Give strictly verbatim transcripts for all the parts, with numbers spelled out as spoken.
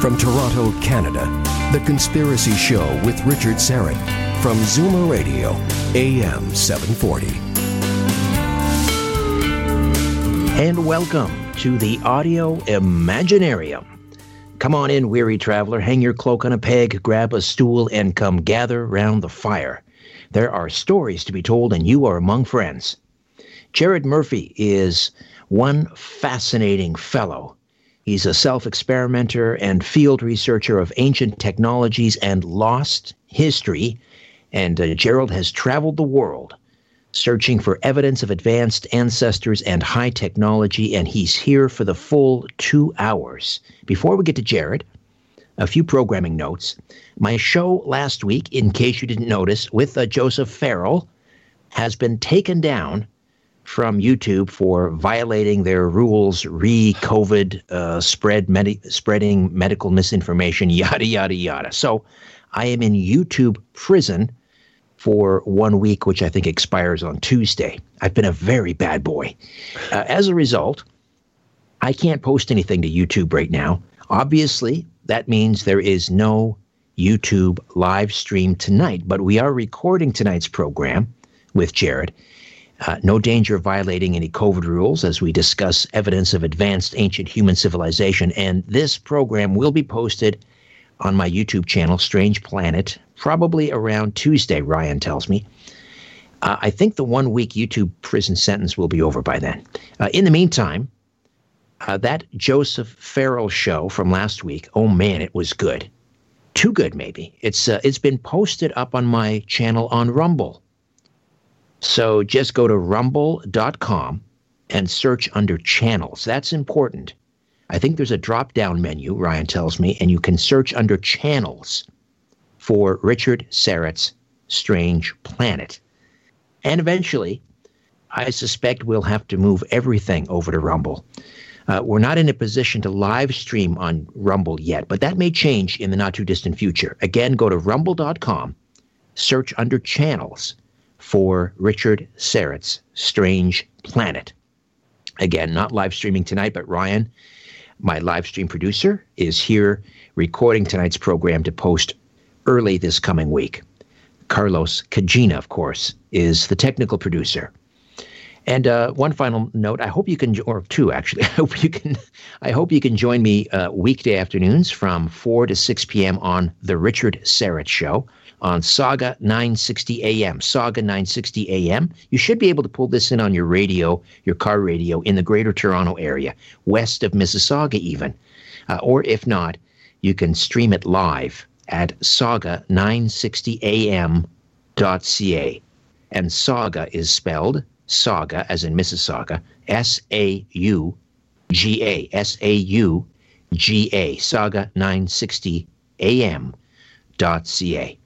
From Toronto, Canada, The Conspiracy Show with Richard Syrett from Zoomer Radio, A M seven forty. And welcome to the Audio Imaginarium. Come on in, weary traveler, hang your cloak on a peg, grab a stool, and come gather round the fire. There are stories to be told, and you are among friends. Jared Murphy is one fascinating fellow. He's a self-experimenter and field researcher of ancient technologies and lost history, and uh, Jared has traveled the world searching for evidence of advanced ancestors and high technology, and he's here for the full two hours. Before we get to Jared, a few programming notes. My show last week, in case you didn't notice, with uh, Joseph Farrell has been taken down from YouTube for violating their rules, re-COVID, uh, spread medi- spreading medical misinformation, yada, yada, yada. So I am in YouTube prison for one week, which I think expires on Tuesday. I've been a very bad boy. Uh, as a result, I can't post anything to YouTube right now. Obviously, that means there is no YouTube live stream tonight, but we are recording tonight's program with Jared. Uh, no danger of violating any COVID rules as we discuss evidence of advanced ancient human civilization. And this program will be posted on my YouTube channel, Strange Planet, probably around Tuesday, Ryan tells me. Uh, I think the one-week YouTube prison sentence will be over by then. Uh, in the meantime, uh, that Joseph Farrell show from last week, oh man, it was good. Too good, maybe. It's uh, it's been posted up on my channel on Rumble. So just go to rumble dot com and search under channels. That's important. I think there's a drop-down menu, Ryan tells me, and you can search under channels for Richard Syrett's Strange Planet. And eventually, I suspect we'll have to move everything over to Rumble. Uh, we're not in a position to live stream on Rumble yet, but that may change in the not-too-distant future. Again, go to rumble dot com, search under channels for Richard Syrett's Strange Planet. Again, not live streaming tonight, but Ryan, my live stream producer, is here recording tonight's program to post early this coming week. Carlos Cagina, of course, is the technical producer. And uh, one final note, I hope you can, or two actually, I hope you can, I hope you can join me uh, weekday afternoons from four to six p.m. on The Richard Syrett Show on Sauga nine sixty a.m. Sauga nine sixty a.m. You should be able to pull this in on your radio, your car radio, in the greater Toronto area, west of Mississauga even. Uh, or if not, you can stream it live at sauga nine sixty a m dot c a. And Sauga is spelled Sauga, as in Mississauga, S A U G A, S A U G A, Sauga nine sixty a m dot c a.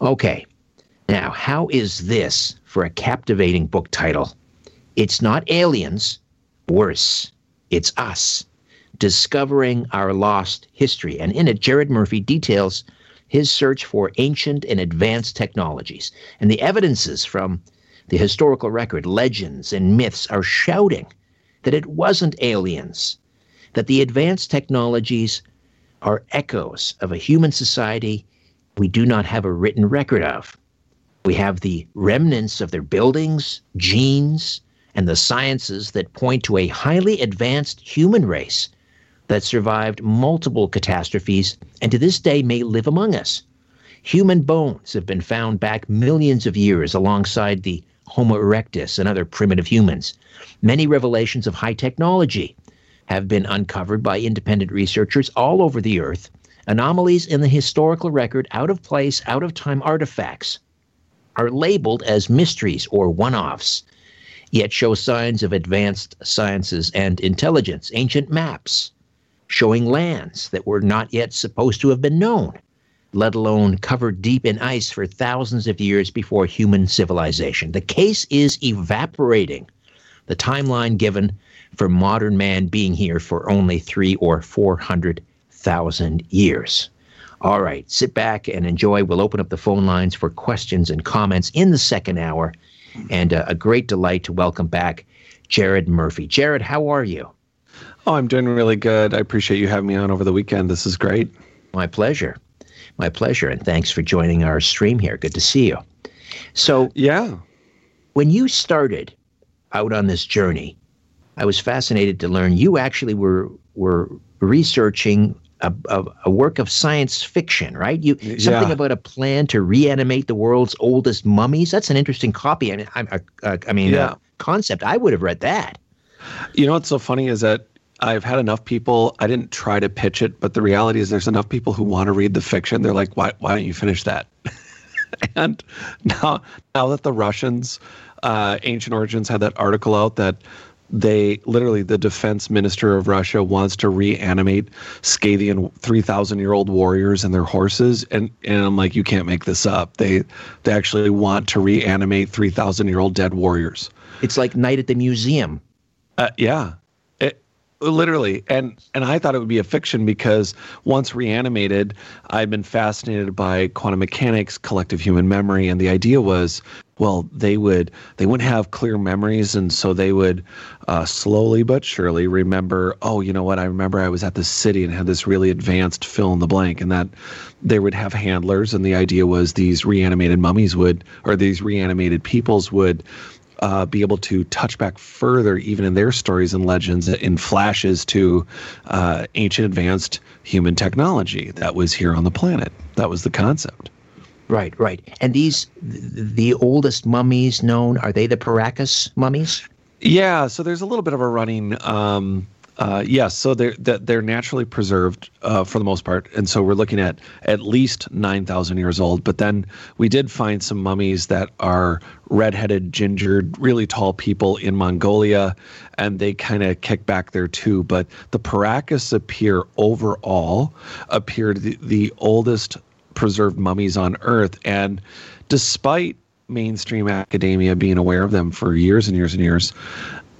Okay, now how is this for a captivating book title? It's not aliens, worse, it's us, discovering our lost history. And in it, Jared Murphy details his search for ancient and advanced technologies. And the evidences from the historical record, legends, and myths are shouting that it wasn't aliens, that the advanced technologies are echoes of a human society we do not have a written record of. We have the remnants of their buildings, genes, and the sciences that point to a highly advanced human race that survived multiple catastrophes and to this day may live among us. Human bones have been found back millions of years alongside the Homo erectus and other primitive humans. Many revelations of high technology have been uncovered by independent researchers all over the earth, anomalies in the historical record, out of place, out of time artifacts are labeled as mysteries or one-offs, yet show signs of advanced sciences and intelligence. Ancient maps showing lands that were not yet supposed to have been known, let alone covered deep in ice for thousands of years before human civilization. The case is evaporating. The timeline given for modern man being here for only three or four hundred thousand years. All right, sit back and enjoy. We'll open up the phone lines for questions and comments in the second hour. And uh, a great delight to welcome back Jared Murphy. Jared, how are you? Oh, I'm doing really good. I appreciate you having me on over the weekend. This is great. My pleasure. My pleasure. And thanks for joining our stream here. Good to see you. So, yeah, when you started out on this journey, I was fascinated to learn you actually were were researching a, a, a work of science fiction, right? You something yeah. about a plan to reanimate the world's oldest mummies. That's an interesting copy. I mean, I, I, I mean, yeah. uh, concept. I would have read that. You know what's so funny is that I've had enough people. I didn't try to pitch it, but the reality is there's enough people who want to read the fiction. They're like, why why don't you finish that? And now now that the Russians, uh, Ancient Origins had that article out that. They literally, the defense minister of Russia wants to reanimate Scythian three thousand year old warriors and their horses. And, and I'm like, you can't make this up. They they actually want to reanimate three thousand year old dead warriors. It's like Night at the Museum. Uh, yeah, it, literally. And, and I thought it would be a fiction because once reanimated, I've been fascinated by quantum mechanics, collective human memory. And the idea was, well, they would they wouldn't have clear memories, and so they would uh, slowly but surely remember, oh, you know what, I remember I was at this city and had this really advanced fill in the blank, and that they would have handlers, and the idea was these reanimated mummies would, or these reanimated peoples would uh, be able to touch back further, even in their stories and legends, in flashes to uh, ancient advanced human technology that was here on the planet. That was the concept. Right, right. And these, the oldest mummies known, are they the Paracas mummies? Yeah, so there's a little bit of a running, um, uh, yes, yeah, so they're, they're naturally preserved uh, for the most part, and so we're looking at at least nine thousand years old, but then we did find some mummies that are redheaded, gingered, really tall people in Mongolia, and they kind of kick back there too, but the Paracas appear overall, appear the, the oldest preserved mummies on Earth, and despite mainstream academia being aware of them for years and years and years,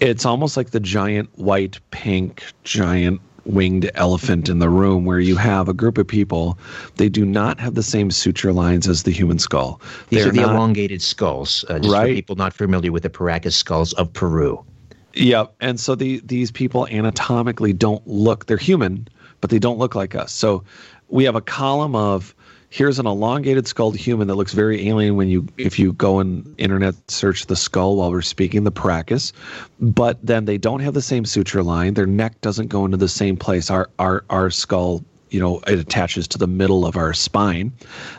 it's almost like the giant white, pink, giant winged elephant in the room, where you have a group of people, they do not have the same suture lines as the human skull. These They're are the not, elongated skulls, uh, just right? For people not familiar with the Paracas skulls of Peru. Yeah, and so the, these people anatomically don't look, they're human, but they don't look like us. So we have a column of here's an elongated skulled human that looks very alien when you, if you go and internet search the skull while we're speaking, the Paracas, but then they don't have the same suture line. Their neck doesn't go into the same place. Our, our, our skull, you know, it attaches to the middle of our spine.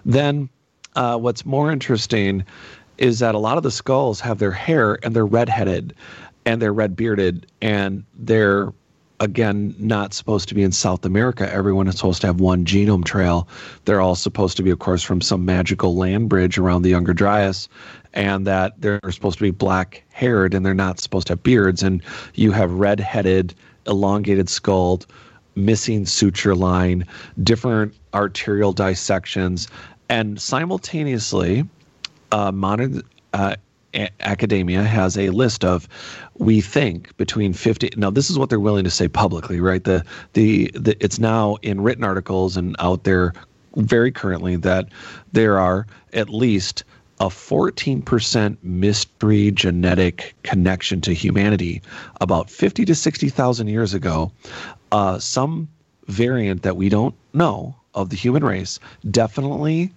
Then uh, what's more interesting is that a lot of the skulls have their hair, and they're redheaded, and they're red bearded, and they're, again, not supposed to be in South America. Everyone is supposed to have one genome trail. They're all supposed to be, of course, from some magical land bridge around the Younger Dryas, and that they're supposed to be black-haired, and they're not supposed to have beards. And you have red-headed, elongated-skulled, missing suture line, different arterial dissections, and simultaneously, uh, modern uh, a- academia has a list of, we think, between fifty. Now, this is what they're willing to say publicly, right? The, the the it's now in written articles and out there very currently that there are at least a fourteen percent mystery genetic connection to humanity. About fifty to sixty thousand years ago, uh, some variant that we don't know of the human race, definitely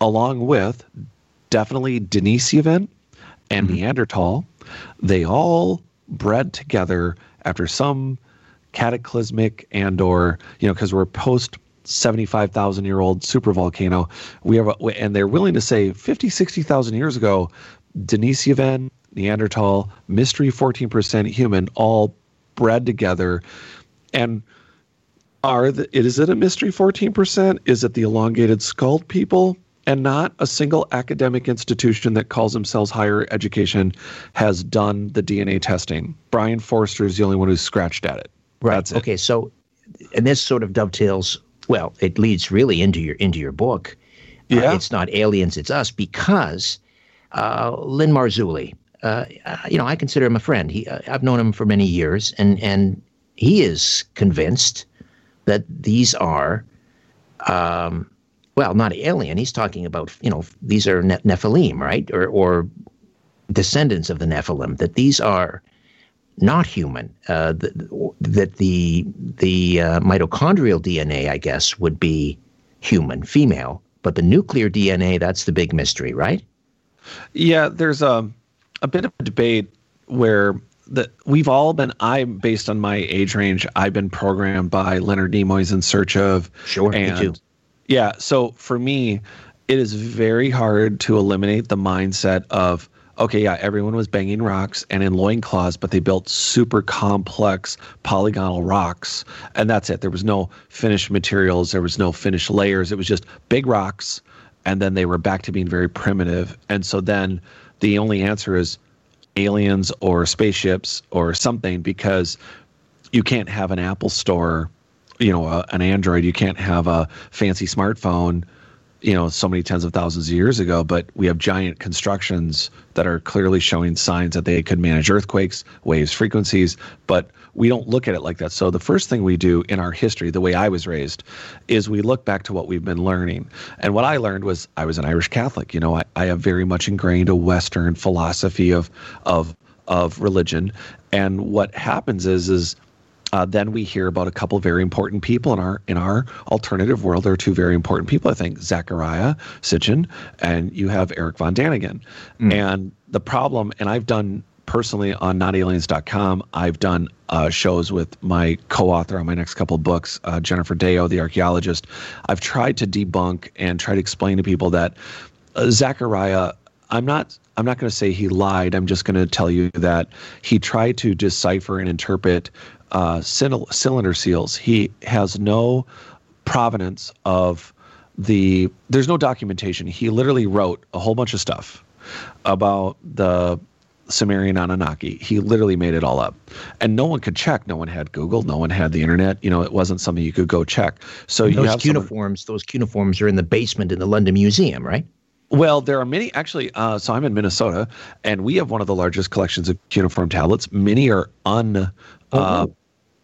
along with definitely Denisovan and mm-hmm. Neanderthal, they all bred together after some cataclysmic and or, you know, because we're post seventy-five thousand year old supervolcano. We have, a, and they're willing to say fifty, sixty thousand years ago, Denisovan Neanderthal, mystery fourteen percent human, all bred together. And are the, is it a mystery fourteen percent? Is it the elongated skulled people? And not a single academic institution that calls themselves higher education has done the D N A testing. Brian Forster is the only one who's scratched at it. Right. That's it. Okay. So, and this sort of dovetails, well, it leads really into your into your book. Yeah. Uh, it's not aliens, it's us, because uh, Lynn Marzulli, uh, you know, I consider him a friend. He, uh, I've known him for many years, and and he is convinced that these are, um, well, not alien. He's talking about, you know, these are ne Nephilim, right, or or descendants of the Nephilim. That these are not human. Uh, the, that the the uh, mitochondrial D N A, I guess, would be human, female. But the nuclear D N A, that's the big mystery, right? Yeah, there's a, a bit of a debate where the, we've all been, I based on my age range, I've been programmed by Leonard Nimoy's In Search Of. Sure, and, me too. Yeah, so for me, it is very hard to eliminate the mindset of, okay, yeah, everyone was banging rocks and in loincloths, but they built super complex polygonal rocks, and that's it. There was no finished materials. There was no finished layers. It was just big rocks, and then they were back to being very primitive. And so then the only answer is aliens or spaceships or something, because you can't have an Apple store, you know, a, an Android. You can't have a fancy smartphone, you know, so many tens of thousands of years ago, but we have giant constructions that are clearly showing signs that they could manage earthquakes, waves, frequencies, but we don't look at it like that. So the first thing we do in our history, the way I was raised, is we look back to what we've been learning. And what I learned was I was an Irish Catholic. You know, I, I have very much ingrained a Western philosophy of, of, of religion. And what happens is, is, Uh, then we hear about a couple of very important people in our in our alternative world. There are two very important people, I think, Zecharia Sitchin, and you have Eric Von Däniken. Mm. And the problem, and I've done personally on Not Aliens dot com, I've done uh, shows with my co-author on my next couple of books, uh, Jennifer Deyo, the archaeologist. I've tried to debunk and try to explain to people that uh, Zecharia, I'm not I'm not going to say he lied. I'm just going to tell you that he tried to decipher and interpret Uh, cylinder seals. He has no provenance of the, there's no documentation. He literally wrote a whole bunch of stuff about the Sumerian Anunnaki. He literally made it all up, and no one could check. No one had Google. No one had the internet. You know, it wasn't something you could go check. So you have cuneiforms, those cuneiforms are in the basement in the London Museum, right? Well, there are many, actually, uh, so I'm in Minnesota, and we have one of the largest collections of cuneiform tablets. Many are un... Uh,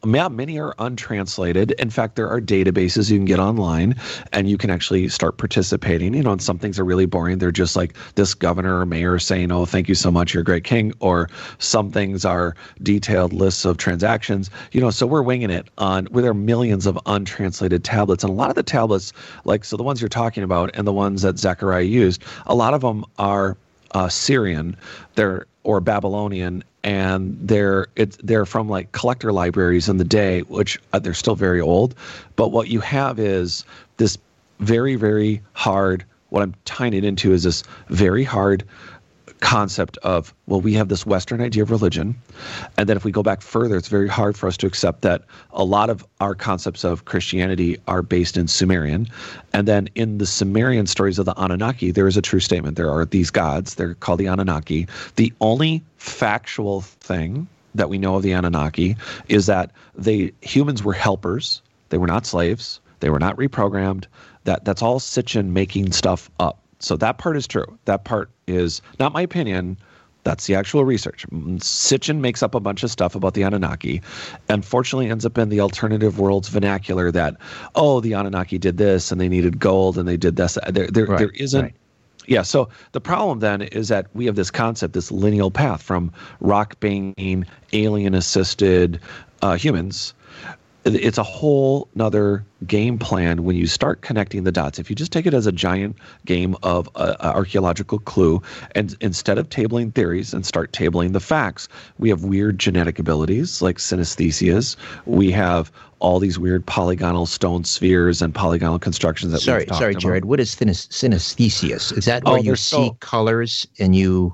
yeah, many are untranslated. In fact, there are databases you can get online, and you can actually start participating. You know, and some things are really boring. They're just like this governor or mayor saying, oh, thank you so much, you're a great king. Or some things are detailed lists of transactions. You know, so we're winging it on where there are millions of untranslated tablets. And a lot of the tablets, like, so the ones you're talking about and the ones that Zecharia used, a lot of them are uh, Syrian, they're or Babylonian, and they're it's they're from like collector libraries in the day, which uh, they're still very old. But what you have is this very, very hard, what I'm tying it into is this very hard concept of, well, we have this Western idea of religion, and then if we go back further, it's very hard for us to accept that a lot of our concepts of Christianity are based in Sumerian. And then in the Sumerian stories of the Anunnaki, there is a true statement. There are these gods, they're called the Anunnaki. The only factual thing that we know of the Anunnaki is that they humans were helpers. They were not slaves. They were not reprogrammed. That that's all Sitchin making stuff up. So that part is true. That part is not my opinion. That's the actual research. Sitchin makes up a bunch of stuff about the Anunnaki, and fortunately ends up in the alternative world's vernacular that, oh, the Anunnaki did this and they needed gold and they did this. There, there, right, there isn't. Right. Yeah. So the problem then is that we have this concept, this lineal path from rock banging, alien assisted uh, humans. It's a whole nother game plan when you start connecting the dots. If you just take it as a giant game of uh, archaeological clue, and instead of tabling theories and start tabling the facts, we have weird genetic abilities like synesthesias. We have all these weird polygonal stone spheres and polygonal constructions that sorry, we've talked sorry, about. Sorry, Jared, what is synesthesias? Is that where oh, you see so colors and you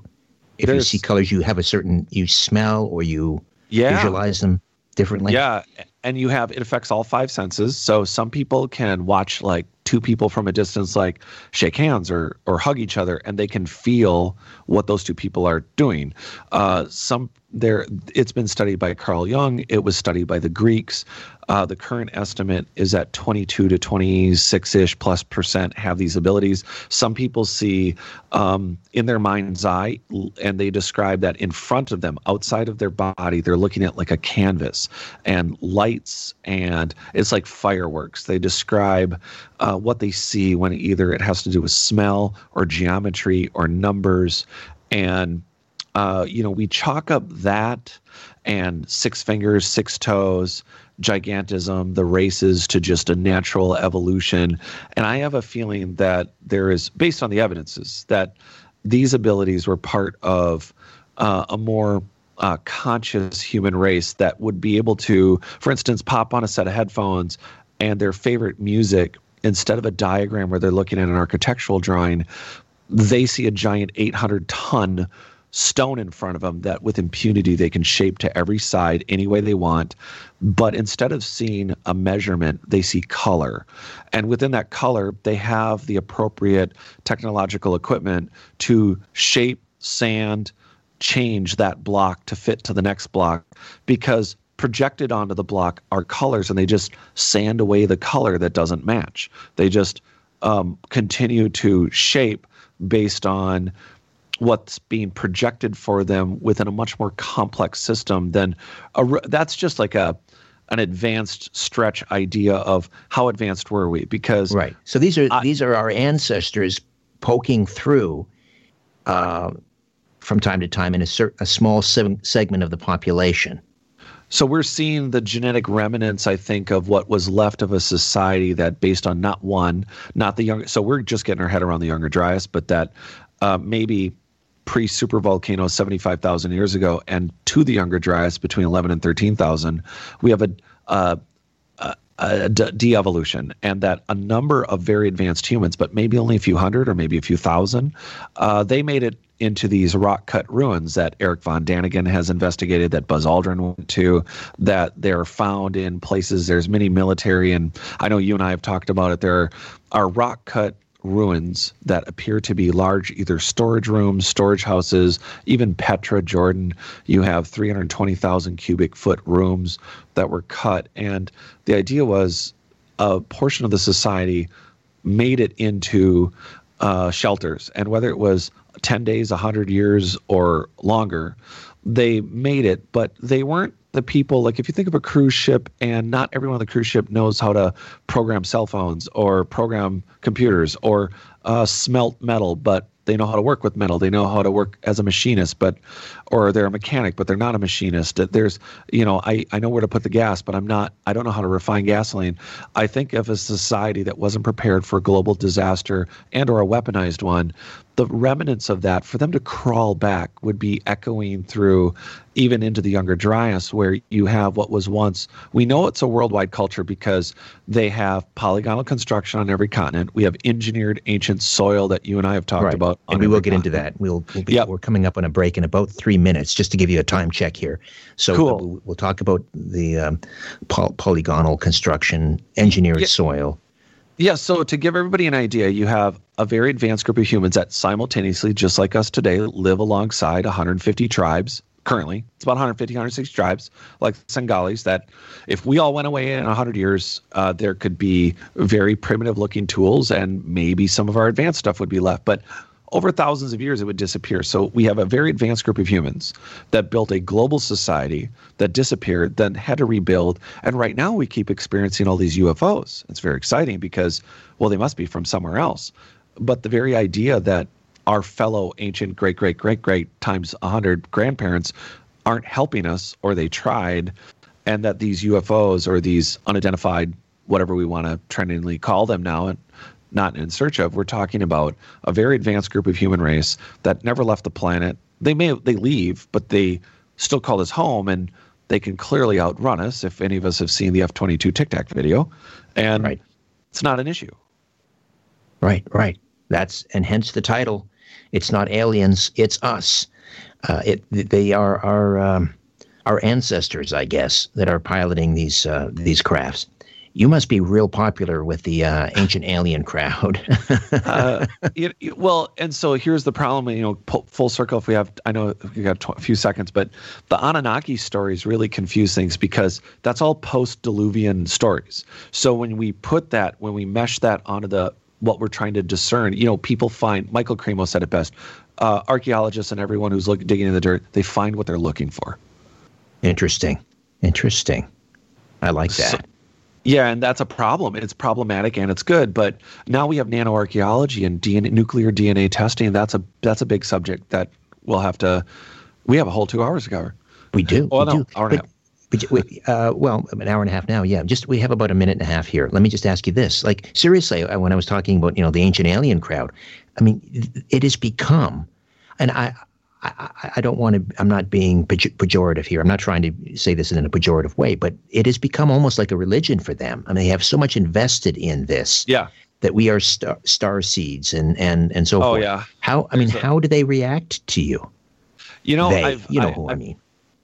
if There's, you see colors, you have a certain, you smell or you yeah. visualize them differently. Yeah. And you have, it affects all five senses. So some people can watch like two people from a distance, like shake hands or, or hug each other, and they can feel what those two people are doing. Uh, some there, it's been studied by Carl Jung. It was studied by the Greeks. Uh, the current estimate is that twenty-two to twenty-six-ish plus percent have these abilities. Some people see um, in their mind's eye, and they describe that in front of them, outside of their body, they're looking at like a canvas and lights, and it's like fireworks. They describe uh, what they see when either it has to do with smell or geometry or numbers. And, uh, you know, we chalk up that and six fingers, six toes, gigantism, the races to just a natural evolution. And I have a feeling that there is, based on the evidences, that these abilities were part of uh, a more uh, conscious human race that would be able to, for instance, pop on a set of headphones and their favorite music, instead of a diagram where they're looking at an architectural drawing, they see a giant eight hundred ton stone in front of them that with impunity they can shape to every side any way they want. But instead of seeing a measurement, they see color. And within that color, they have the appropriate technological equipment to shape, sand, change that block to fit to the next block, because projected onto the block are colors, and they just sand away the color that doesn't match. They just um, continue to shape based on what's being projected for them within a much more complex system than a, that's just like a an advanced stretch idea of how advanced were we? Because right, so these are I, these are our ancestors poking through uh, from time to time in a, cer- a small se- segment of the population. So we're seeing the genetic remnants, I think, of what was left of a society that, based on not one, not the young. So we're just getting our head around the Younger Dryas, but that uh, maybe pre-supervolcano seventy-five thousand years ago and to the Younger Dryas between eleven and thirteen thousand, we have a, a, a, a de-evolution, and that a number of very advanced humans, but maybe only a few hundred or maybe a few thousand, uh, they made it into these rock-cut ruins that Eric Von Däniken has investigated, that Buzz Aldrin went to, that they're found in places. There's many military, and I know you and I have talked about it, there are rock-cut ruins that appear to be large, either storage rooms, storage houses, even Petra, Jordan. You have three hundred twenty thousand cubic foot rooms that were cut. And the idea was a portion of the society made it into uh, shelters. And whether it was ten days, one hundred years, or longer, they made it, but they weren't the people. Like if you think of a cruise ship, and not everyone on the cruise ship knows how to program cell phones or program computers or uh, smelt metal, but they know how to work with metal. They know how to work as a machinist, but, or they're a mechanic, but they're not a machinist. There's, you know, I, I know where to put the gas, but I'm not, I don't know how to refine gasoline. I think of a society that wasn't prepared for a global disaster and or a weaponized one. The remnants of that, for them to crawl back, would be echoing through even into the Younger Dryas, where you have what was once, we know it's a worldwide culture because they have polygonal construction on every continent. We have engineered ancient soil that you and I have talked right. about. And we will get continent. into that. We'll, we'll be, yep. We're coming up on a break in about three minutes, just to give you a time check here. So cool. we'll, we'll talk about the um, poly- polygonal construction, engineered yeah. soil. Yeah, so to give everybody an idea, you have a very advanced group of humans that simultaneously, just like us today, live alongside one hundred fifty tribes. Currently, it's about one hundred fifty, one hundred sixty tribes, like Sengalis, that if we all went away in one hundred years, uh, there could be very primitive-looking tools, and maybe some of our advanced stuff would be left. But over thousands of years, it would disappear. So we have a very advanced group of humans that built a global society that disappeared, then had to rebuild. And right now we keep experiencing all these U F Os. It's very exciting because, well, they must be from somewhere else. But the very idea that our fellow ancient great, great, great, great times one hundred grandparents aren't helping us, or they tried, and that these U F Os, or these unidentified, whatever we want to trendingly call them now, and not in search of, we're talking about a very advanced group of human race that never left the planet. They may, they leave, but they still call us home, and they can clearly outrun us if any of us have seen the F twenty-two Tic Tac video, and right. it's not an issue. Right, right. That's, and hence the title, It's not aliens. It's us. Uh, it they are our um, our ancestors, I guess, that are piloting these uh, these crafts. You must be real popular with the uh, ancient alien crowd. uh, it, it, well, and so here's the problem. You know, po- full circle. If we have, I know we got tw- a few seconds, but the Anunnaki stories really confuse things because that's all post-diluvian stories. So when we put that, when we mesh that onto the what we're trying to discern, you know, people find. Michael Cremo said it best. Uh, archaeologists and everyone who's look, digging in the dirt, they find what they're looking for. Interesting, interesting. I like that. So, yeah, and that's a problem. It's problematic and it's good, but now we have nanoarchaeology and D N A, nuclear D N A testing. And that's a that's a big subject that we'll have to. We have a whole two hours to cover. We do. Well, we no, do. Hour and but, a half. But, uh, well, an hour and a half now. Yeah, just we have about a minute and a half here. Let me just ask you this: like seriously, when I was talking about you know the ancient alien crowd, I mean it has become, and I. I, I don't want to, I'm not being pejorative here. I'm not trying to say this in a pejorative way, but it has become almost like a religion for them. I mean, they have so much invested in this yeah. that we are star, star seeds and, and, and so oh, forth. Yeah. How, I mean, so, how do they react to you? You know, they, I've, you know I, who I've, I mean.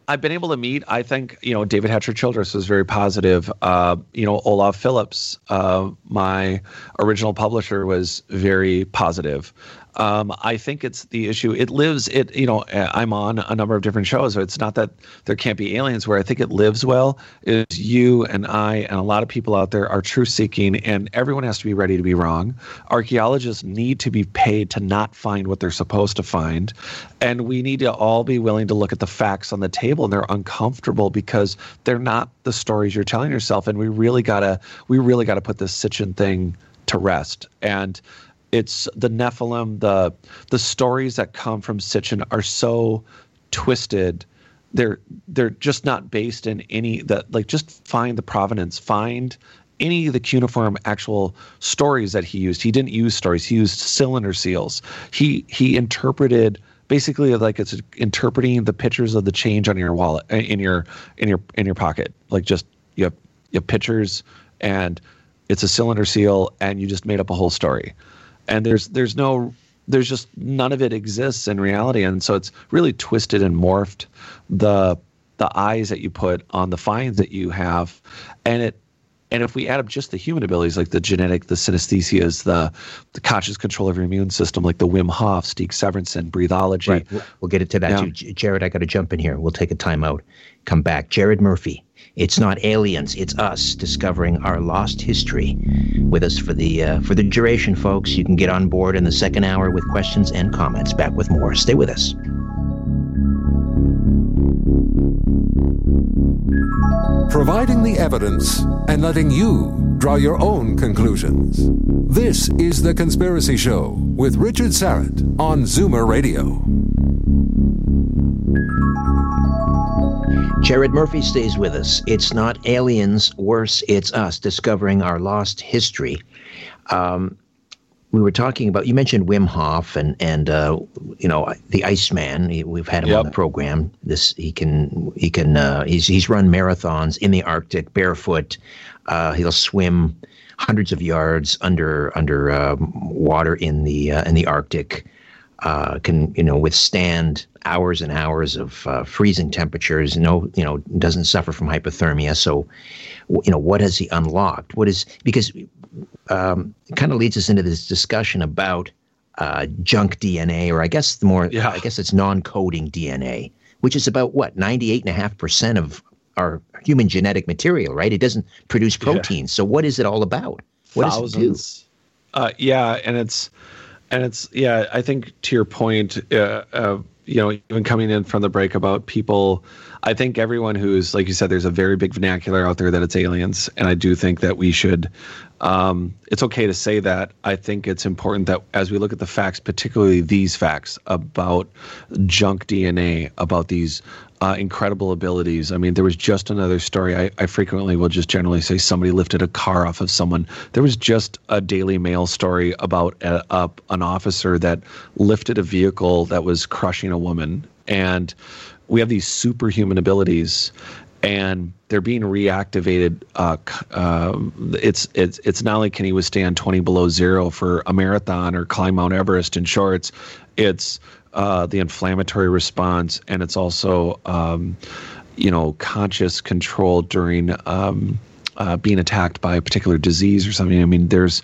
I've been able to meet, I think, you know, David Hatcher Childress was very positive. Uh, you know, Olaf Phillips, uh, my original publisher, was very positive. Um, I think it's the issue. It lives, it, you know, I'm on a number of different shows. So it's not that there can't be aliens. Where I think it lives well is you and I and a lot of people out there are truth seeking, and everyone has to be ready to be wrong. Archaeologists need to be paid to not find what they're supposed to find. And we need to all be willing to look at the facts on the table, and they're uncomfortable because they're not the stories you're telling yourself. And we really gotta, we really gotta put this Sitchin thing to rest. And it's the Nephilim, the the stories that come from Sitchin are so twisted. They're they're just not based in any that like just find the provenance, find any of the cuneiform actual stories that he used. He didn't use stories, he used cylinder seals. He he interpreted basically like it's interpreting the pictures of the change on your wallet in your in your in your pocket. Like just you have you have pictures and it's a cylinder seal and you just made up a whole story. And there's there's no there's just none of it exists in reality, and so it's really twisted and morphed the the eyes that you put on the finds that you have, and it and if we add up just the human abilities like the genetic, the synesthesias, the the conscious control of your immune system, like the Wim Hof, Stig Severinsen, breathology. Right. We'll, we'll get into that yeah. too, Jared. I got to jump in here. We'll take a time out, come back. Jared Murphy. It's not aliens, it's us discovering our lost history. With us for the uh, for the duration, folks. You can get on board in the second hour with questions and comments. Back with more. Stay with us. Providing the evidence and letting you draw your own conclusions. This is The Conspiracy Show with Richard Syrett on Zoomer Radio. Jared Murphy stays with us. It's not aliens, worse, it's us discovering our lost history. Um, we were talking about, you mentioned Wim Hof and, and uh, you know, the Iceman. We've had him yep. on the program. This he can, he can, uh, he's, he's run marathons in the Arctic barefoot. Uh, he'll swim hundreds of yards under, under um, water in the, uh, in the Arctic. Uh, can, you know, withstand hours and hours of uh, freezing temperatures, no, you know, doesn't suffer from hypothermia. So, you know, what has he unlocked? What is, because um, it kind of leads us into this discussion about uh, junk D N A, or I guess the more, yeah. I guess it's non-coding D N A, which is about what, ninety-eight and a half percent of our human genetic material, right? It doesn't produce proteins. Yeah. So what is it all about? What Thousands. does it do? Uh, yeah. And it's, And it's, yeah, I think to your point, uh, uh, you know, even coming in from the break about people, I think everyone who's, like you said, there's a very big vernacular out there that it's aliens. And I do think that we should, um, it's okay to say that. I think it's important that as we look at the facts, particularly these facts about junk D N A, about these uh, incredible abilities. I mean, there was just another story. I, I frequently will just generally say somebody lifted a car off of someone. There was just a Daily Mail story about a, a, an officer that lifted a vehicle that was crushing a woman. And we have these superhuman abilities. and they're being reactivated. Uh, uh, it's it's it's not only can he withstand twenty below zero for a marathon or climb Mount Everest in shorts, it's uh, the inflammatory response, and it's also um, you know conscious control during um, uh, being attacked by a particular disease or something. I mean, there's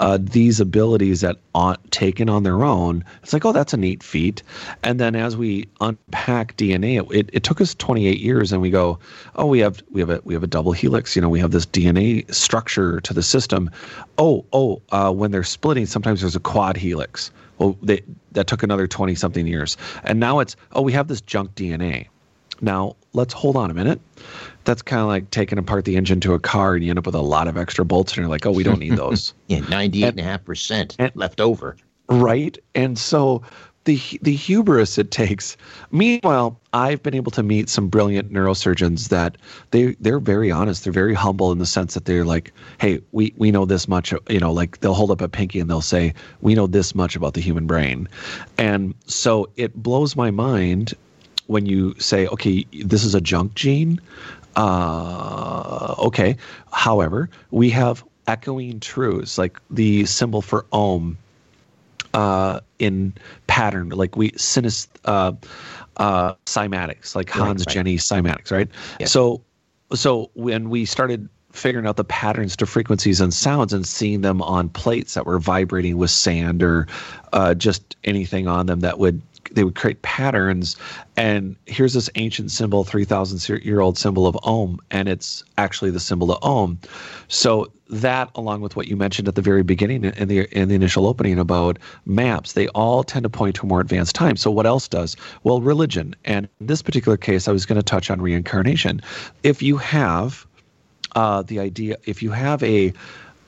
uh, these abilities that aren't taken on their own. It's like, oh, that's a neat feat. And then as we unpack D N A, it, it took us twenty-eight years, and we go, oh, we have we have a we have a double helix. You know, we have this D N A structure to the system. Oh, oh, uh, when they're splitting, sometimes there's a quad helix. Well, they, that took another twenty-something years. And now it's, oh, we have this junk D N A. Now, let's hold on a minute. That's kind of like taking apart the engine to a car, and you end up with a lot of extra bolts, and you're like, oh, we don't need those. Yeah, ninety-eight point five percent and, left over. Right? And so the the hubris it takes. Meanwhile, I've been able to meet some brilliant neurosurgeons that they, they're very honest. They're very humble in the sense that they're like, hey, we, we know this much. You know, like they'll hold up a pinky and they'll say, we know this much about the human brain. And so it blows my mind when you say, okay, this is a junk gene. Uh, okay. However, we have echoing truths, like the symbol for ohm uh, in pattern, like we synest, uh, uh, cymatics, like Hans, right, Jenny, cymatics, right? Yeah. So, so when we started figuring out the patterns to frequencies and sounds and seeing them on plates that were vibrating with sand or uh, just anything on them that would, they would create patterns, and here's this ancient symbol, three thousand year old symbol of Om, and it's actually the symbol of Om. So that, along with what you mentioned at the very beginning in the in the initial opening about maps, they all tend to point to a more advanced time. So what else does? Well, religion. And in this particular case, I was going to touch on reincarnation. If you have uh, the idea, if you have a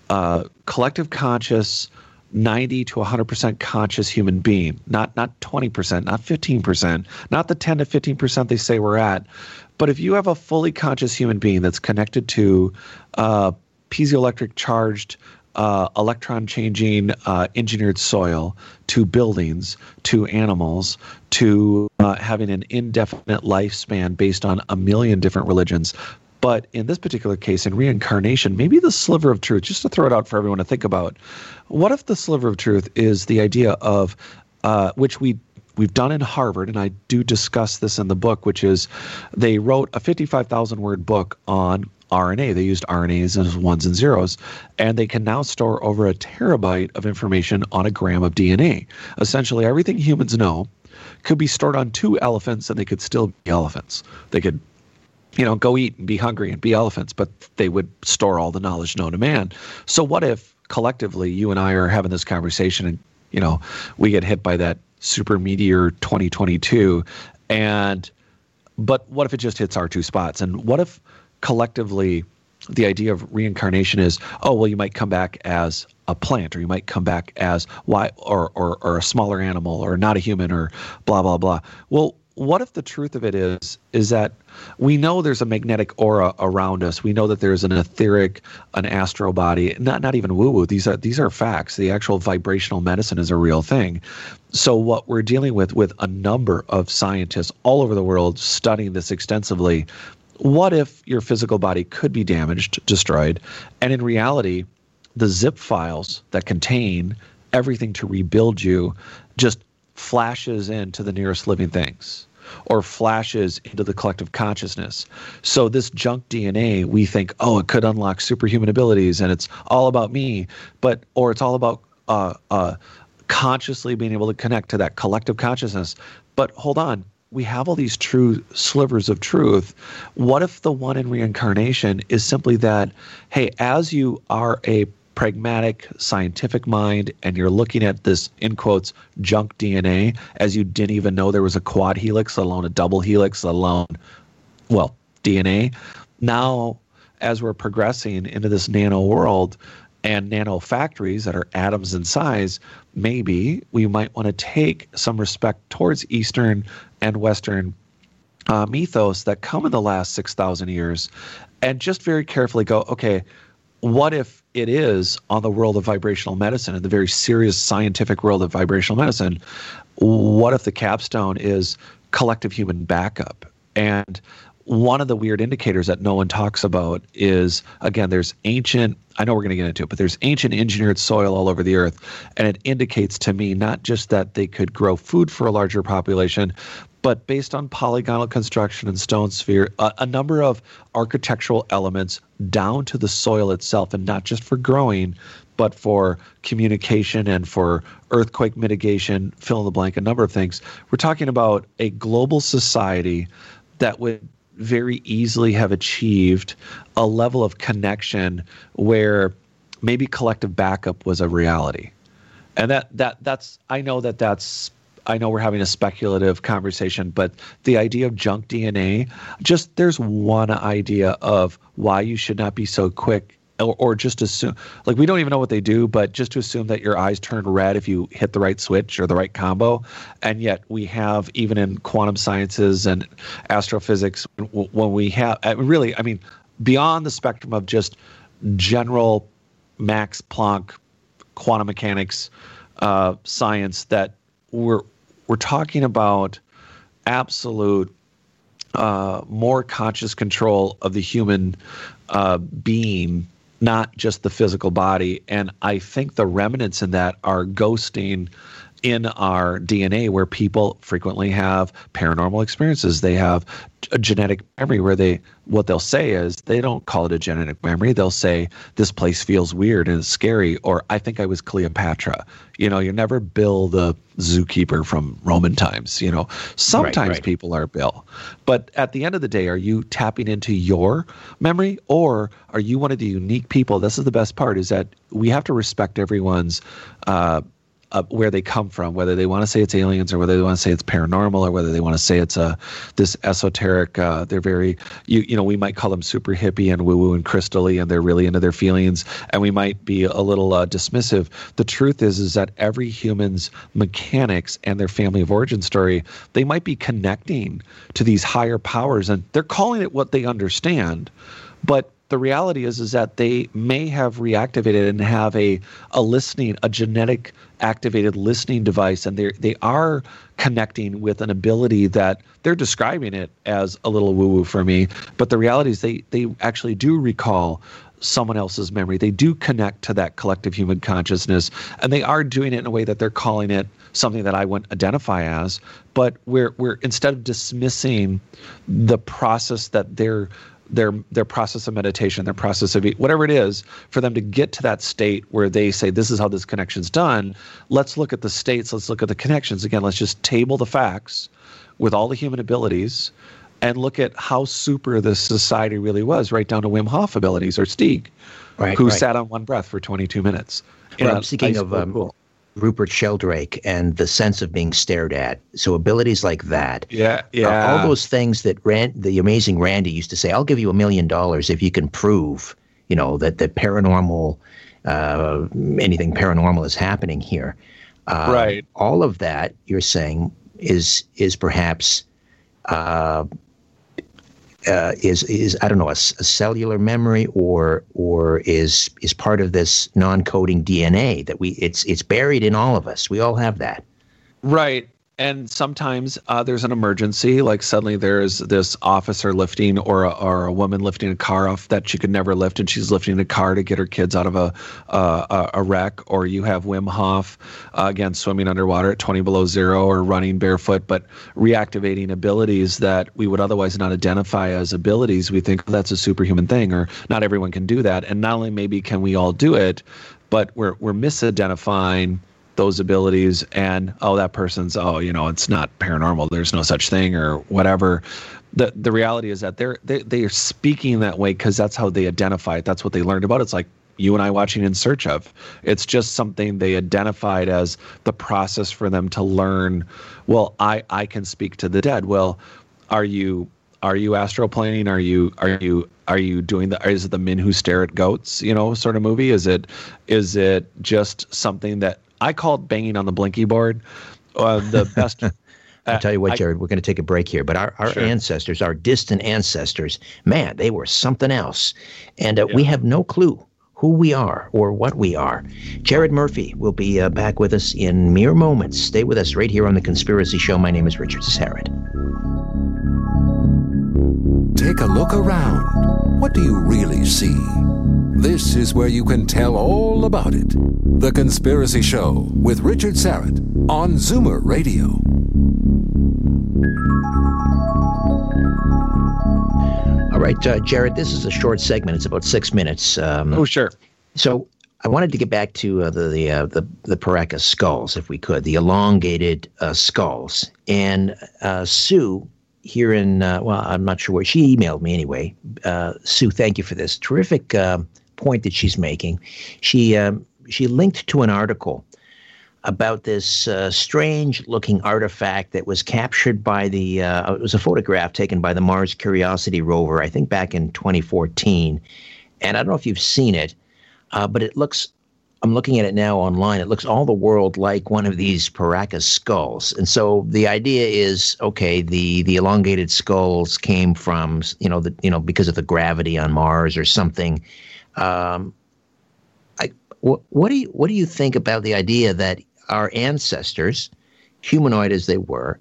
uh, collective conscious ninety to one hundred percent conscious human being, not not twenty percent, not fifteen percent, not the ten to fifteen percent they say we're at. But if you have a fully conscious human being that's connected to uh, piezoelectric charged, uh, electron changing, uh, engineered soil, to buildings, to animals, to uh, having an indefinite lifespan based on a million different religions. But in this particular case, in reincarnation, maybe the sliver of truth, just to throw it out for everyone to think about, what if the sliver of truth is the idea of, uh, which we, we've done in Harvard, and I do discuss this in the book, which is they wrote a fifty-five thousand word book on R N A. They used R N As as ones and zeros, and they can now store over a terabyte of information on a gram of D N A. Essentially, everything humans know could be stored on two elephants, and they could still be elephants. They could, you know, go eat and be hungry and be elephants, but they would store all the knowledge known to man. So what if collectively you and I are having this conversation and, you know, we get hit by that super meteor twenty twenty-two, and but what if it just hits our two spots? And what if collectively the idea of reincarnation is, oh, well, you might come back as a plant, or you might come back as why or or, or a smaller animal, or not a human, or blah, blah, blah. Well, what if the truth of it is, is that we know there's a magnetic aura around us. We know that there's an etheric, an astral body, not not even woo-woo. These are, these are facts. The actual vibrational medicine is a real thing. So what we're dealing with, with a number of scientists all over the world studying this extensively, what if your physical body could be damaged, destroyed, and in reality, the zip files that contain everything to rebuild you just flashes into the nearest living things, or flashes into the collective consciousness. So this junk D N A, we think, oh, it could unlock superhuman abilities, and it's all about me, but or it's all about uh, uh, consciously being able to connect to that collective consciousness. But hold on, we have all these true slivers of truth. What if the one in reincarnation is simply that, hey, as you are a pragmatic, scientific mind, and you're looking at this, in quotes, junk D N A, as you didn't even know there was a quad helix, let alone a double helix, let alone, well, D N A. Now, as we're progressing into this nano world and nano factories that are atoms in size, maybe we might want to take some respect towards Eastern and Western uh, mythos that come in the last six thousand years, and just very carefully go, okay, what if it is on the world of vibrational medicine, in the very serious scientific world of vibrational medicine, what if the capstone is collective human backup? And one of the weird indicators that no one talks about is, again, there's ancient, I know we're going to get into it, but there's ancient engineered soil all over the earth. And it indicates to me not just that they could grow food for a larger population, but based on polygonal construction and stone sphere, a, a number of architectural elements down to the soil itself, and not just for growing, but for communication and for earthquake mitigation, fill in the blank, a number of things. We're talking about a global society that would very easily have achieved a level of connection where maybe collective backup was a reality. And that that that's I know that that's I know we're having a speculative conversation, but the idea of junk D N A, just there's one idea of why you should not be so quick or, or just assume, like, we don't even know what they do, but just to assume that your eyes turn red if you hit the right switch or the right combo. And yet we have, even in quantum sciences and astrophysics, when we have really, I mean, beyond the spectrum of just general Max Planck quantum mechanics uh, science, that we're we're talking about absolute uh, more conscious control of the human uh, being, not just the physical body. And I think the remnants in that are ghosting in our D N A, where people frequently have paranormal experiences. They have a genetic memory where they, what they'll say is, they don't call it a genetic memory. They'll say, this place feels weird and it's scary, or I think I was Cleopatra. You know, you're never Bill the zookeeper from Roman times. You know, sometimes right, right. people are Bill. But at the end of the day, are you tapping into your memory, or are you one of the unique people? This is the best part, is that we have to respect everyone's uh Uh, where they come from, whether they want to say it's aliens or whether they want to say it's paranormal or whether they want to say it's a this esoteric. Uh, they're very, you you know, we might call them super hippie and woo woo and crystally, and they're really into their feelings, and we might be a little uh, dismissive. The truth is, is that every human's mechanics and their family of origin story, they might be connecting to these higher powers, and they're calling it what they understand, but the reality is, is that they may have reactivated and have a a listening, a genetic activated listening device, and they they are connecting with an ability that they're describing it as a little woo-woo for me. But the reality is, they they actually do recall someone else's memory. They do connect to that collective human consciousness, and they are doing it in a way that they're calling it something that I wouldn't identify as. But we're we're instead of dismissing the process that they're Their their process of meditation, their process of whatever it is for them to get to that state where they say, this is how this connection's done. Let's look at the states. Let's look at the connections. Again, let's just table the facts with all the human abilities and look at how super this society really was, right down to Wim Hof abilities or Stig, right, who right. sat on one breath for twenty-two minutes. Well, I'm thinking of um, cool. Rupert Sheldrake and the sense of being stared at. So abilities like that. Yeah, yeah. Uh, all those things that Rand, the amazing Randy used to say, I'll give you a million dollars if you can prove, you know, that the paranormal, uh, anything paranormal is happening here. Uh, right. All of that you're saying is is perhaps, uh, uh, is, is I don't know, a, a cellular memory or or is is part of this non-coding D N A that we it's it's buried in all of us. We all have that. Right. And sometimes uh, there's an emergency, like suddenly there's this officer lifting or a, or a woman lifting a car off that she could never lift, and she's lifting a car to get her kids out of a uh, a wreck. Or you have Wim Hof, uh, again, swimming underwater at twenty below zero or running barefoot, but reactivating abilities that we would otherwise not identify as abilities. We think, oh, that's a superhuman thing, or not everyone can do that. And not only maybe can we all do it, but we're we're misidentifying those abilities, and oh, that person's, oh, you know, it's not paranormal, there's no such thing, or whatever. The the reality is that they're they, they are speaking that way because that's how they identify it. That's what they learned about. It's like you and I watching In Search Of. It's just something they identified as the process for them to learn, well, I I can speak to the dead. Well, are you Are you astroplaning? Are you are you are you doing the? Is it the men who stare at goats, you know, sort of movie? Is it is it just something that I called banging on the blinky board? Uh, the best. Uh, I'll tell you what, Jared, I, we're going to take a break here, but our, our sure. ancestors, our distant ancestors, man, they were something else, and uh, yeah. we have no clue who we are or what we are. Jared Murphy will be uh, back with us in mere moments. Stay with us right here on The Conspiracy Show. My name is Richard Syrett. take a look around. What do you really see? This is where you can tell all about it. The Conspiracy Show with Richard Syrett on Zoomer Radio. All right, uh, Jared, this is a short segment. It's about six minutes. Um, oh, sure. So I wanted to get back to uh, the the, uh, the the Paracas skulls, if we could, the elongated uh, skulls. And uh, Sue here in, uh, well, I'm not sure where, she emailed me anyway. Uh, Sue, thank you for this terrific uh, point that she's making. She um, she linked to an article about this uh, strange-looking artifact that was captured by the, uh, it was a photograph taken by the Mars Curiosity rover, I think back in twenty fourteen. And I don't know if you've seen it, uh, but it looks, I'm looking at it now online, it looks all the world like one of these Paracas skulls. And so the idea is, okay, the the elongated skulls came from, you know, the, you know, because of the gravity on Mars or something. Um, I, wh- what do you, what do you think about the idea that our ancestors, humanoid as they were,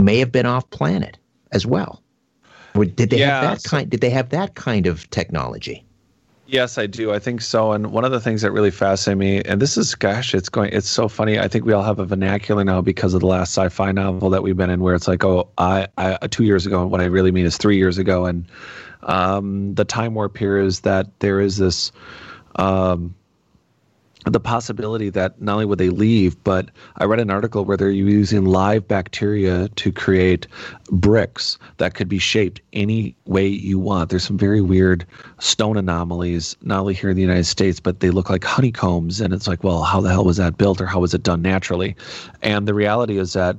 may have been off planet as well? Did they yeah, have that so, kind? Did they have that kind of technology? Yes, I do. I think so. And one of the things that really fascinated me, and this is, gosh, it's going, it's so funny. I think we all have a vernacular now because of the last sci-fi novel that we've been in, where it's like, oh, I, I two years ago. What I really mean is three years ago. And um, the time warp here is that there is this. Um, the possibility that not only would they leave, but I read an article where they're using live bacteria to create bricks that could be shaped any way you want. There's some very weird stone anomalies, not only here in the United States, but they look like honeycombs. And it's like, well, how the hell was that built, or how was it done naturally? And the reality is that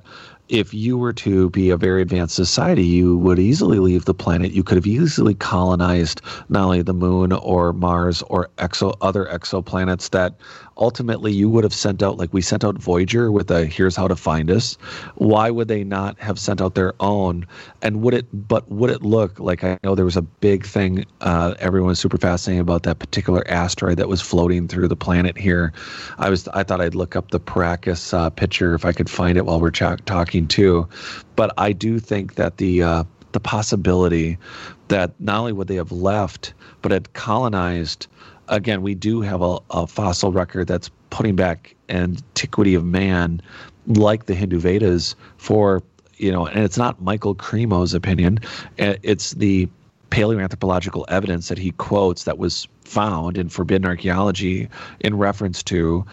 if you were to be a very advanced society, you would easily leave the planet. You could have easily colonized not only the moon or Mars or exo other exoplanets that ultimately you would have sent out, like we sent out Voyager with a here's how to find us. Why would they not have sent out their own? And would it, but would it look like, I know there was a big thing, uh, everyone was super fascinated about that particular asteroid that was floating through the planet here. I was, I thought I'd look up the Paracas uh, picture if I could find it while we're ch- talking too, but I do think that the uh, the possibility that not only would they have left, but had colonized. Again, we do have a, a fossil record that's putting back antiquity of man, like the Hindu Vedas, for, you know, and it's not Michael Cremo's opinion, it's the paleoanthropological evidence that he quotes that was found in Forbidden Archaeology in reference to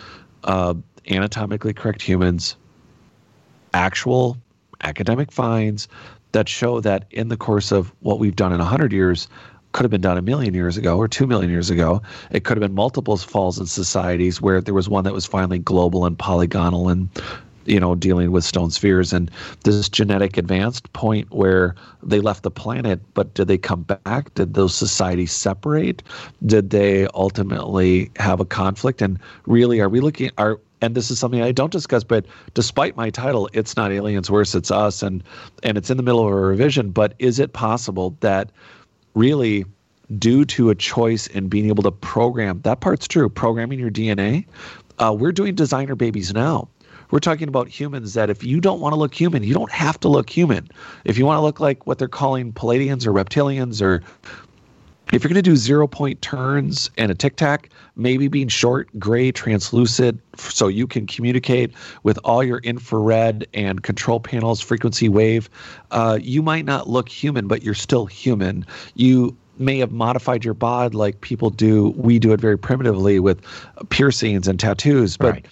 uh, anatomically correct humans. Actual academic finds that show that in the course of what we've done in one hundred years could have been done a million years ago or two million years ago. It could have been multiple falls in societies where there was one that was finally global and polygonal and, you know, dealing with stone spheres. And this genetic advanced point where they left the planet, but did they come back? Did those societies separate? Did they ultimately have a conflict? And really, are we looking – are and this is something I don't discuss, but despite my title, it's not aliens, worse, it's us, and and it's in the middle of a revision. But is it possible that really due to a choice in being able to program, that part's true, programming your D N A, uh, we're doing designer babies now. We're talking about humans that if you don't want to look human, you don't have to look human. If you want to look like what they're calling Palladians or reptilians, or if you're going to do zero-point turns and a tic-tac, maybe being short, gray, translucent, so you can communicate with all your infrared and control panels, frequency wave, uh, you might not look human, but you're still human. You may have modified your bod like people do. We do it very primitively with piercings and tattoos, but right.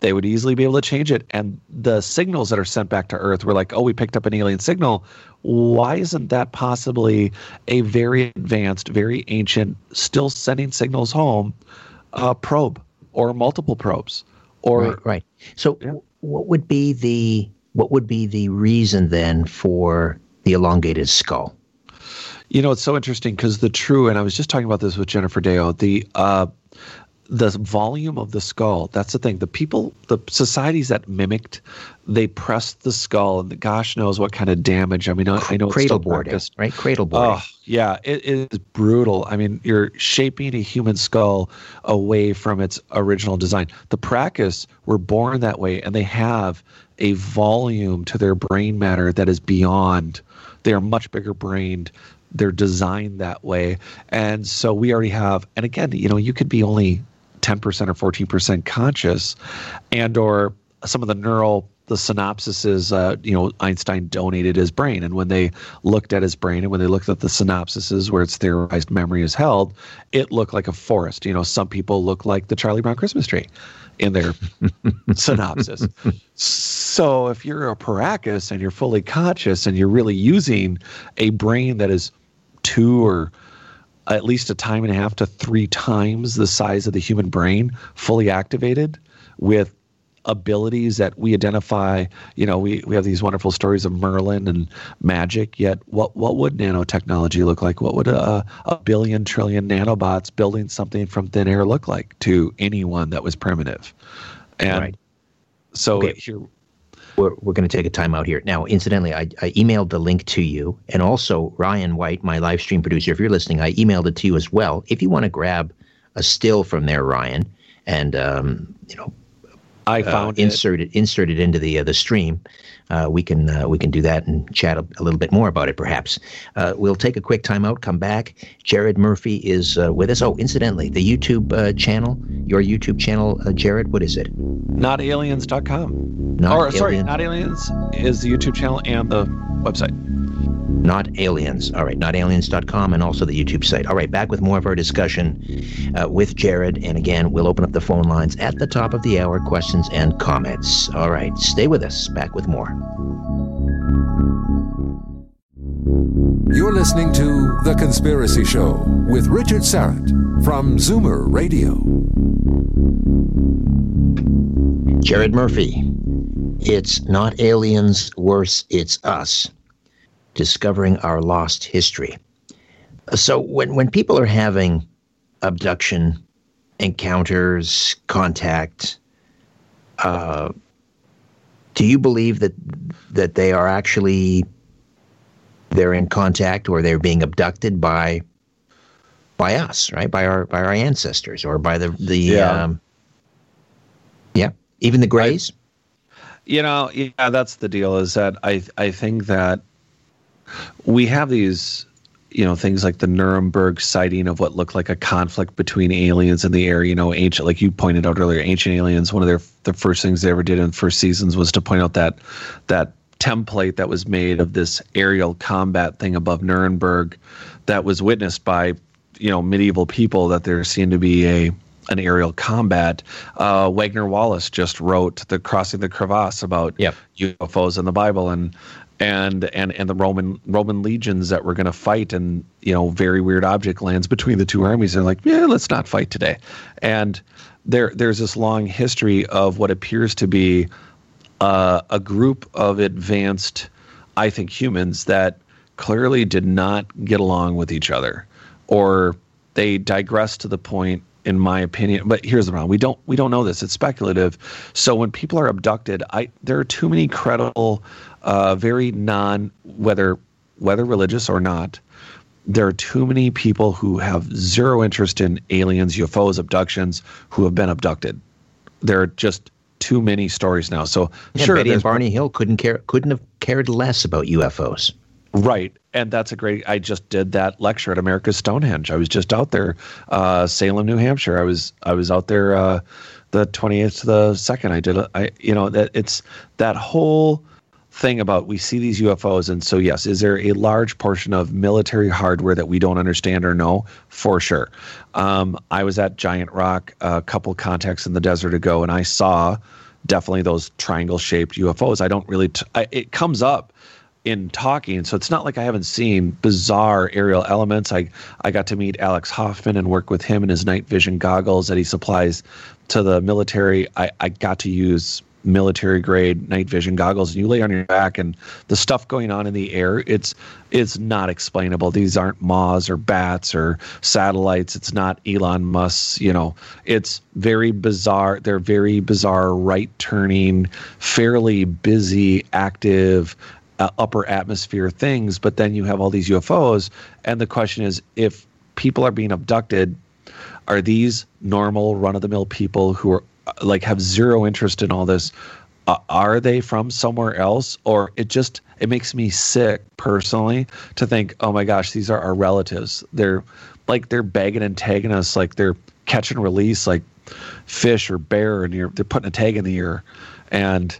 They would easily be able to change it. And the signals that are sent back to Earth were like, oh, we picked up an alien signal. Why isn't that possibly a very advanced, very ancient, still sending signals home uh, probe or multiple probes? Or right. right. So yeah. what would be the what would be the reason then for the elongated skull? You know, it's so interesting because the true, and I was just talking about this with Jennifer Deyo, the uh, – the volume of the skull, that's the thing. The people, the societies that mimicked, they pressed the skull, and the gosh knows what kind of damage. I mean, I, I know it's still practiced. Cradle boarding, right? Cradle boarding. Oh, yeah, it, it is brutal. I mean, you're shaping a human skull away from its original design. The Paracas were born that way, and they have a volume to their brain matter that is beyond. They are much bigger brained they're designed that way. And so we already have, and again, you know, you could be only ten percent or fourteen percent conscious, and or some of the neural, the synapses, uh, you know, Einstein donated his brain. And when they looked at his brain and when they looked at the synapses where its theorized memory is held, it looked like a forest. You know, some people look like the Charlie Brown Christmas tree in their synapses. So if you're a Paracas and you're fully conscious and you're really using a brain that is two or at least a time and a half to three times the size of the human brain, fully activated with abilities that we identify, you know, we, we have these wonderful stories of Merlin and magic, yet what what would nanotechnology look like? What would a, a billion trillion nanobots building something from thin air look like to anyone that was primitive? And right. so okay. here, we're, we're going to take a time out here. Now, incidentally, I, I emailed the link to you, and also Ryan White, my live stream producer, if you're listening, I emailed it to you as well. If you want to grab a still from there, Ryan, and, um, you know, I found uh, inserted it. inserted into the uh, the stream. Uh, we can uh, we can do that and chat a, a little bit more about it, perhaps. Uh, we'll take a quick timeout. Come back. Jared Murphy is uh, with us. Oh, incidentally, the YouTube uh, channel, your YouTube channel, uh, Jared. What is it? Not Aliens dot com. Not or alien. sorry, Not Aliens is the YouTube channel and the website. Not Aliens. All right, Not Aliens dot com and also the YouTube site. All right, back with more of our discussion uh, with Jared. And again, we'll open up the phone lines at the top of the hour, questions and comments. All right, stay with us. Back with more. You're listening to The Conspiracy Show with Richard Syrett from Zoomer Radio. Jared Murphy. It's Not Aliens, Worse, It's Us. Discovering our lost history. So when, when people are having abduction, encounters, contact, uh, do you believe that that they are actually, they're in contact or they're being abducted by by us, right? By our by our ancestors or by the, the yeah. Um, yeah, even the Greys? I, you know, yeah, that's the deal is that I I think that we have these, you know, things like the Nuremberg sighting of what looked like a conflict between aliens in the air, you know, ancient, like you pointed out earlier, ancient aliens, one of their, the first things they ever did in the first seasons was to point out that, that template that was made of this aerial combat thing above Nuremberg that was witnessed by, you know, medieval people, that there seemed to be a, an aerial combat. Uh, Wagner Wallace just wrote the Crossing the Crevasse about yep. U F Os in the Bible and, And, and and the Roman Roman legions that were going to fight, and you know, very weird object lands between the two armies. They're like, yeah, let's not fight today. And there there's this long history of what appears to be uh, a group of advanced, I think, humans that clearly did not get along with each other, or they digressed to the point, in my opinion. But here's the problem: we don't we don't know this. It's speculative. So when people are abducted, I there are too many credible. Uh, very non, whether whether religious or not, there are too many people who have zero interest in aliens, U F Os, abductions, who have been abducted. There are just too many stories now. So yeah, sure, Betty and Barney Hill couldn't care couldn't have cared less about U F Os. Right, and that's a great. I just did that lecture at America's Stonehenge. I was just out there, uh, Salem, New Hampshire. I was I was out there uh, the twentieth to the second. I did. I you know that it's that whole. Thing about we see these U F Os, and so yes, is there a large portion of military hardware that we don't understand or know? For sure. Um, I was at Giant Rock a couple contacts in the desert ago, and I saw definitely those triangle-shaped U F Os. I don't really t- I, it comes up in talking, so it's not like I haven't seen bizarre aerial elements. I I got to meet Alex Hoffman and work with him in his night vision goggles that he supplies to the military. I, I got to use military grade night vision goggles, and you lay on your back and the stuff going on in the air, it's it's not explainable. These aren't moths or bats or satellites. It's not Elon Musk's, you know, it's very bizarre. They're very bizarre, right turning, fairly busy, active, uh, upper atmosphere things. But then you have all these U F Os. And the question is, if people are being abducted, are these normal run of the mill people who are like have zero interest in all this Uh, are they from somewhere else? Or it just, it makes me sick personally to think, oh my gosh, these are our relatives. They're like, they're bagging and tagging us, like they're catch and release, like fish or bear, and you're, they're putting a tag in the ear. And,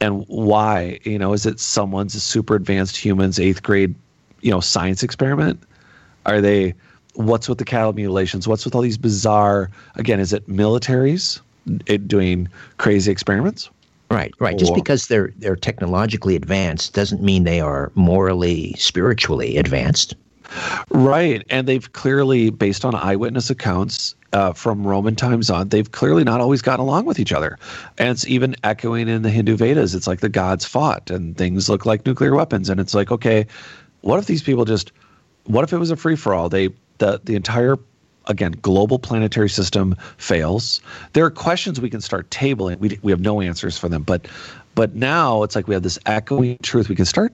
and why, you know, is it someone's super advanced humans, eighth grade, you know, science experiment? Are they, what's with the cattle mutilations? What's with all these bizarre, again, is it militaries it doing crazy experiments? Right, right. Just because they're they're technologically advanced doesn't mean they are morally, spiritually advanced. Right, and they've clearly, based on eyewitness accounts uh, from Roman times on, they've clearly not always gotten along with each other. And it's even echoing in the Hindu Vedas. It's like the gods fought, and things look like nuclear weapons. And it's like, okay, what if these people just? What if it was a free for all? They the the entire. Again, global planetary system fails. There are questions we can start tabling. We, we have no answers for them. But but now it's like we have this echoing truth. We can start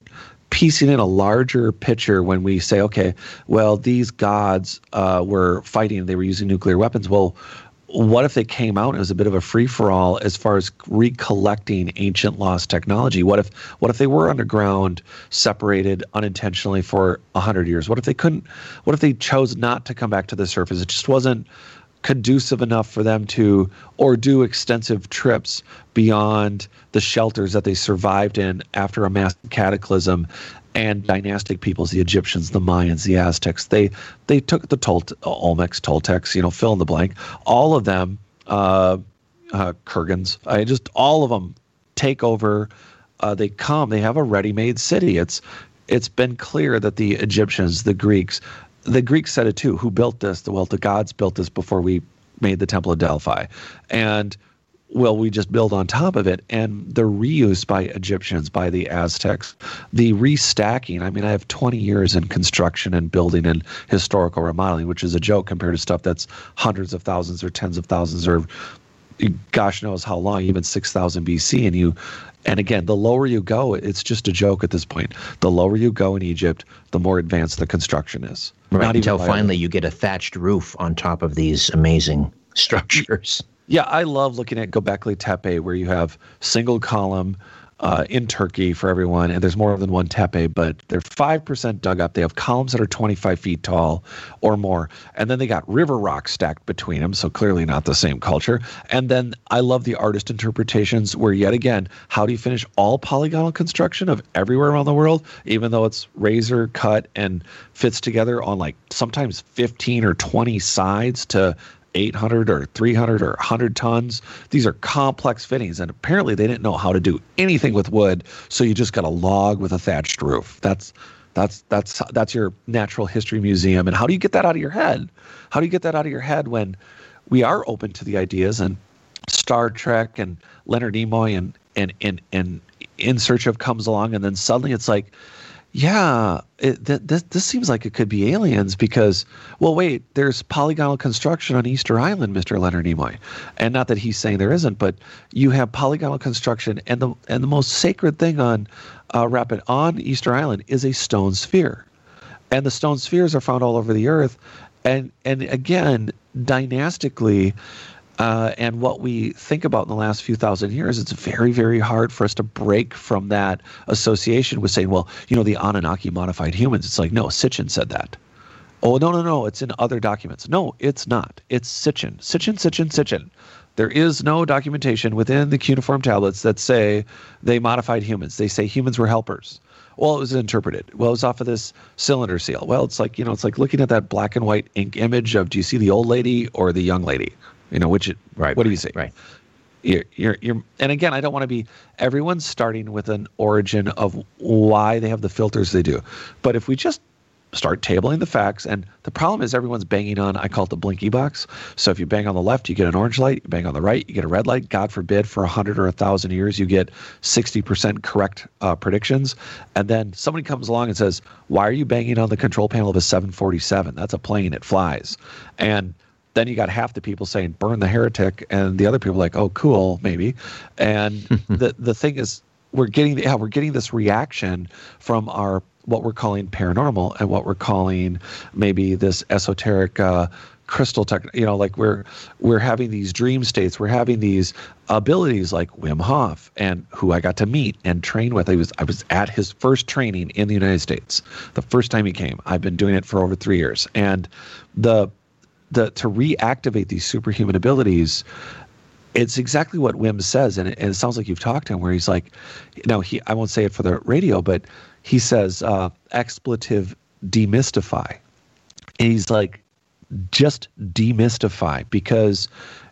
piecing in a larger picture when we say, okay, well, these gods uh, were fighting. They were using nuclear weapons. Well, what if they came out and it was a bit of a free-for-all as far as recollecting ancient lost technology? What if what if they were underground, separated unintentionally for one hundred years? What if they couldn't – what if they chose not to come back to the surface? It just wasn't conducive enough for them to – or do extensive trips beyond the shelters that they survived in after a mass cataclysm. And dynastic peoples, the Egyptians, the Mayans, the Aztecs, they they took the Tol- Olmecs, Toltecs, you know, fill in the blank. All of them, uh, uh, Kurgans, I just all of them take over. Uh, they come. They have a ready-made city. It's it's been clear that the Egyptians, the Greeks, the Greeks said it too. Who built this? The well, the gods built this before we made the Temple of Delphi, and. Well, we just build on top of it, and the reuse by Egyptians, by the Aztecs, the restacking. I mean, I have twenty years in construction and building and historical remodeling, which is a joke compared to stuff that's hundreds of thousands or tens of thousands or gosh knows how long, even six thousand B C. And you, and again, the lower you go, it's just a joke at this point. The lower you go in Egypt, the more advanced the construction is. Right, Not until finally you get a thatched roof on top of these amazing structures. Yeah, I love looking at Göbekli Tepe, where you have single column uh, in Turkey for everyone, and there's more than one tepe, but they're five percent dug up. They have columns that are twenty-five feet tall or more, and then they got river rock stacked between them, so clearly not the same culture. And then I love the artist interpretations where, yet again, how do you finish all polygonal construction of everywhere around the world, even though it's razor cut and fits together on like sometimes fifteen or twenty sides to eight hundred or three hundred or one hundred tons. These are complex fittings, and apparently they didn't know how to do anything with wood, so you just got a log with a thatched roof. That's that's that's that's your natural history museum. And how do you get that out of your head? How do you get that out of your head when we are open to the ideas and Star Trek and Leonard Nimoy and and and and In Search Of comes along, and then suddenly it's like, yeah, it, th- this this seems like it could be aliens because, well, wait, there's polygonal construction on Easter Island, Mister Leonard Nimoy. And not that he's saying there isn't, but you have polygonal construction, and the and the most sacred thing on uh, Rapid on Easter Island is a stone sphere. And the stone spheres are found all over the earth. And, and again, dynastically, uh, and what we think about in the last few thousand years, it's very, very hard for us to break from that association with saying, well, you know, the Anunnaki modified humans. It's like, no, Sitchin said that. Oh, no, no, no, it's in other documents. No, it's not. It's Sitchin. Sitchin, Sitchin, Sitchin. There is no documentation within the cuneiform tablets that say they modified humans. They say humans were helpers. Well, it was interpreted. Well, it was off of this cylinder seal. Well, it's like, you know, it's like looking at that black and white ink image of, do you see the old lady or the young lady? You know, which, it, right, what do you say? Right. You're, you're, you're, and again, I don't want to be, everyone's starting with an origin of why they have the filters they do. But if we just start tabling the facts, and the problem is everyone's banging on, I call it the blinky box. So if you bang on the left, you get an orange light. You bang on the right, you get a red light. God forbid for one hundred or one thousand years, you get sixty percent correct uh, predictions. And then somebody comes along and says, why are you banging on the control panel of a seven forty-seven? That's a plane. It flies. And then you got half the people saying, burn the heretic, and the other people like, oh, cool, maybe. And the the thing is, we're getting yeah, we're getting this reaction from our what we're calling paranormal and what we're calling maybe this esoteric uh, crystal tech, you know, like we're we're having these dream states, we're having these abilities like Wim Hof, and who I got to meet and train with. I was I was at his first training in the United States, the first time he came. I've been doing it for over three years, and the the to reactivate these superhuman abilities. It's exactly what Wim says, and it, and it sounds like you've talked to him, where he's like, you know, he I won't say it for the radio, but he says uh, expletive demystify. And he's like, just demystify, because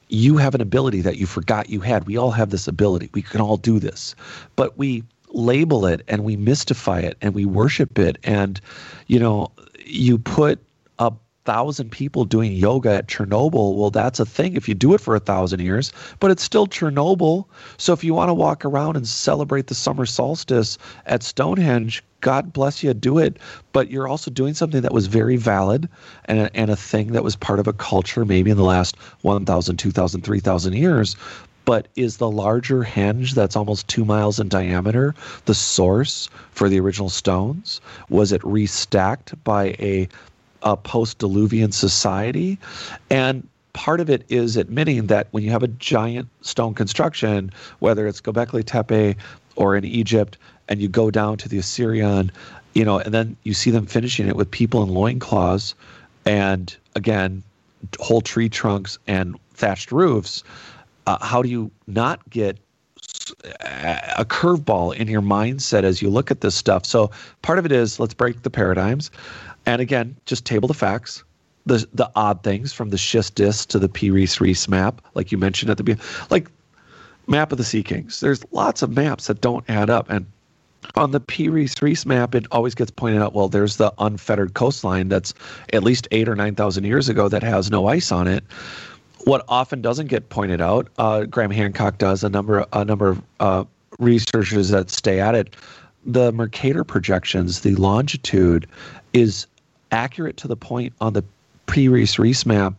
you have an ability that you forgot you had. We all have this ability. We can all do this, but we label it and we mystify it and we worship it. And, you know, you put a thousand people doing yoga at Chernobyl. Well, that's a thing if you do it for a thousand years, but it's still Chernobyl. So if you want to walk around and celebrate the summer solstice at Stonehenge, God bless you, do it. But you're also doing something that was very valid and, and a thing that was part of a culture maybe in the last one thousand, two thousand, three thousand years. But is the larger henge that's almost two miles in diameter the source for the original stones? Was it restacked by a, a post-Diluvian society? And part of it is admitting that when you have a giant stone construction, whether it's Göbekli Tepe or in Egypt, and you go down to the Assyrian, you know, and then you see them finishing it with people in loincloths and, again, whole tree trunks and thatched roofs, uh, how do you not get a curveball in your mindset as you look at this stuff? So part of it is, let's break the paradigms. And, again, just table the facts. The the odd things, from the schist disc to the Piri Reis map, like you mentioned at the beginning. Like, map of the Sea Kings. There's lots of maps that don't add up. And on the Piri Reis map, it always gets pointed out, well, there's the unfettered coastline that's at least eight or nine thousand years ago that has no ice on it. What often doesn't get pointed out, uh, Graham Hancock does, a number, a number of uh, researchers that stay at it, the Mercator projections, the longitude is accurate to the point on the Piri Reis map.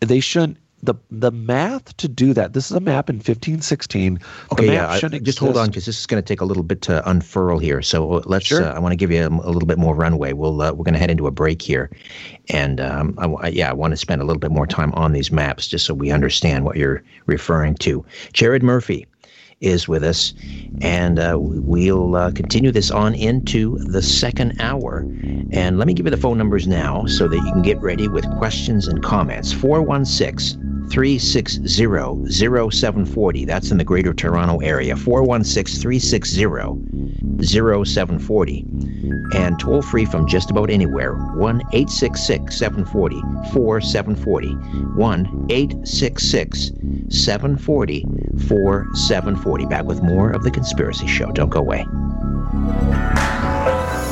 They shouldn't, the the math to do that, this is a map in fifteen sixteen. Okay, the map yeah, shouldn't I, just hold on, because this is going to take a little bit to unfurl here. So let's, sure. uh, I want to give you a, a little bit more runway. We'll, uh, we're going to head into a break here. And um, I, I, yeah, I want to spend a little bit more time on these maps just so we understand what you're referring to. Jared Murphy is with us, and uh, we'll uh, continue this on into the second hour. And let me give you the phone numbers now so that you can get ready with questions and comments. four one six, three six zero, zero seven four zero. That's in the Greater Toronto Area. four one six, three six zero, zero seven four zero. And toll free from just about anywhere. one eight six six, seven four zero, four seven four zero. one eight six six, seven four zero, four seven four zero. Back with more of The Conspiracy Show. Don't go away.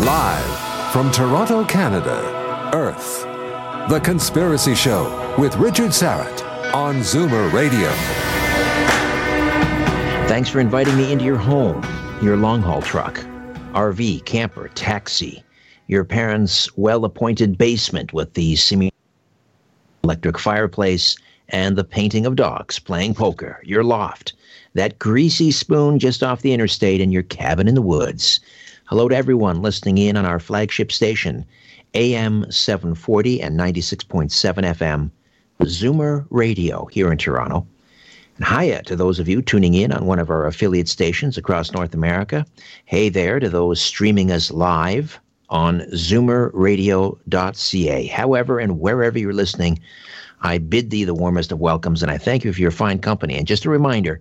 Live from Toronto, Canada, Earth. The Conspiracy Show with Richard Syrett on Zoomer Radio. Thanks for inviting me into your home, your long-haul truck, R V, camper, taxi, your parents' well-appointed basement with the semi electric fireplace and the painting of dogs playing poker, your loft, that greasy spoon just off the interstate, and your cabin in the woods. Hello to everyone listening in on our flagship station, A M seven forty and ninety-six point seven F M, Zoomer Radio here in Toronto. And hiya to those of you tuning in on one of our affiliate stations across North America. Hey there to those streaming us live on zoomer radio dot c a. However and wherever you're listening, I bid thee the warmest of welcomes, and I thank you for your fine company. And just a reminder,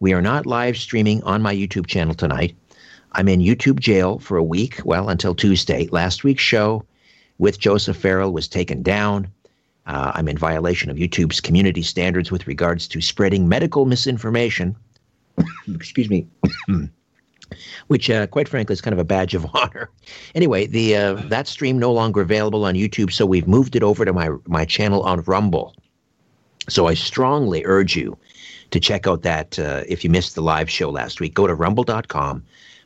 we are not live streaming on my YouTube channel tonight. I'm in YouTube jail for a week, well, until Tuesday. Last week's show with Joseph Farrell was taken down. Uh, I'm in violation of YouTube's community standards with regards to spreading medical misinformation, excuse me, which, uh, quite frankly, is kind of a badge of honor. Anyway, the uh, that stream no longer available on YouTube, so we've moved it over to my, my channel on Rumble. So I strongly urge you to check out that, uh, if you missed the live show last week, go to rumble dot com,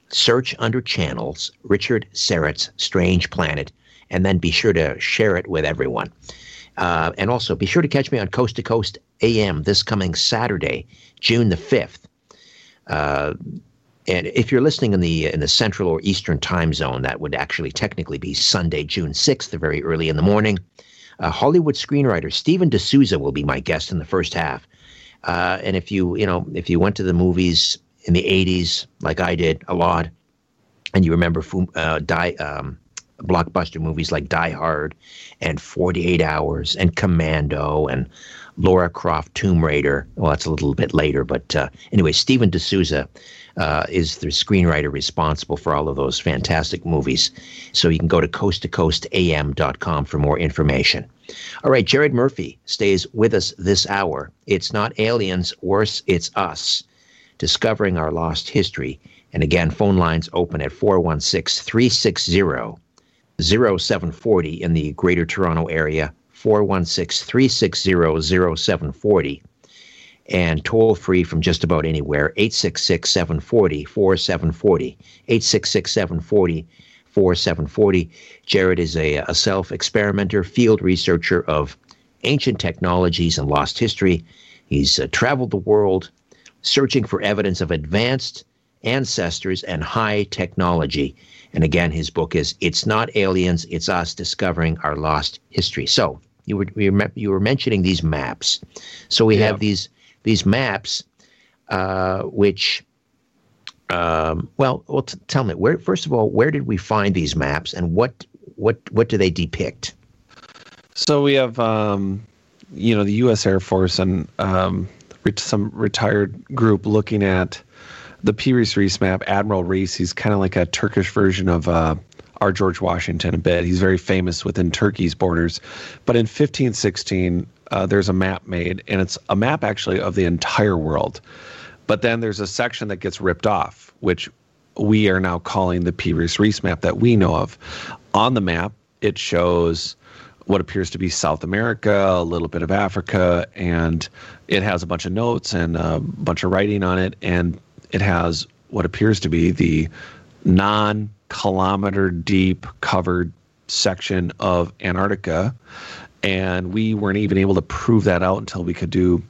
search under channels, Richard Syrett's Strange Planet, and then be sure to share it with everyone. Uh, and also, be sure to catch me on Coast to Coast A M this coming Saturday, June the fifth. Uh, and if you're listening in the in the Central or Eastern time zone, that would actually technically be Sunday, June sixth, very early in the morning. Uh, Hollywood screenwriter Steven D'Souza will be my guest in the first half. Uh, and if you, you know, if you went to the movies in the eighties, like I did a lot, and you remember uh, die, um, blockbuster movies like Die Hard and forty-eight hours and Commando and Laura Croft Tomb Raider. Well, that's a little bit later. But uh, anyway, Steven D'Souza uh, is the screenwriter responsible for all of those fantastic movies. So you can go to coast to coast a m dot com for more information. All right, Jared Murphy stays with us this hour. It's not aliens, worse, it's us. Discovering our lost history. And again, phone lines open at four one six, three six zero, zero seven four zero in the Greater Toronto Area, four one six, three six zero, zero seven four zero, and toll free from just about anywhere, eight six six, seven four zero, four seven four zero, eight six six, seven four zero, four seven four zero. Jared is a, a self-experimenter, field researcher of ancient technologies and lost history. He's uh, traveled the world searching for evidence of advanced ancestors and high technology. And again, his book is It's Not Aliens, It's Us, Discovering Our Lost History. So you were you were mentioning these maps. So we yeah. have these these maps, uh, which, um, well, well t- tell me, where, first of all, where did we find these maps, and what what what do they depict? So we have, um, you know, the U S Air Force and um, some retired group looking at the Piri Reis map. Admiral Reis, he's kind of like a Turkish version of uh, our George Washington a bit. He's very famous within Turkey's borders. But in fifteen sixteen, uh, there's a map made, and it's a map actually of the entire world. But then there's a section that gets ripped off, which we are now calling the Piri Reis map that we know of. On the map, it shows what appears to be South America, a little bit of Africa, and it has a bunch of notes and a bunch of writing on it, and it has what appears to be the non-kilometer deep covered section of Antarctica. And we weren't even able to prove that out until we could do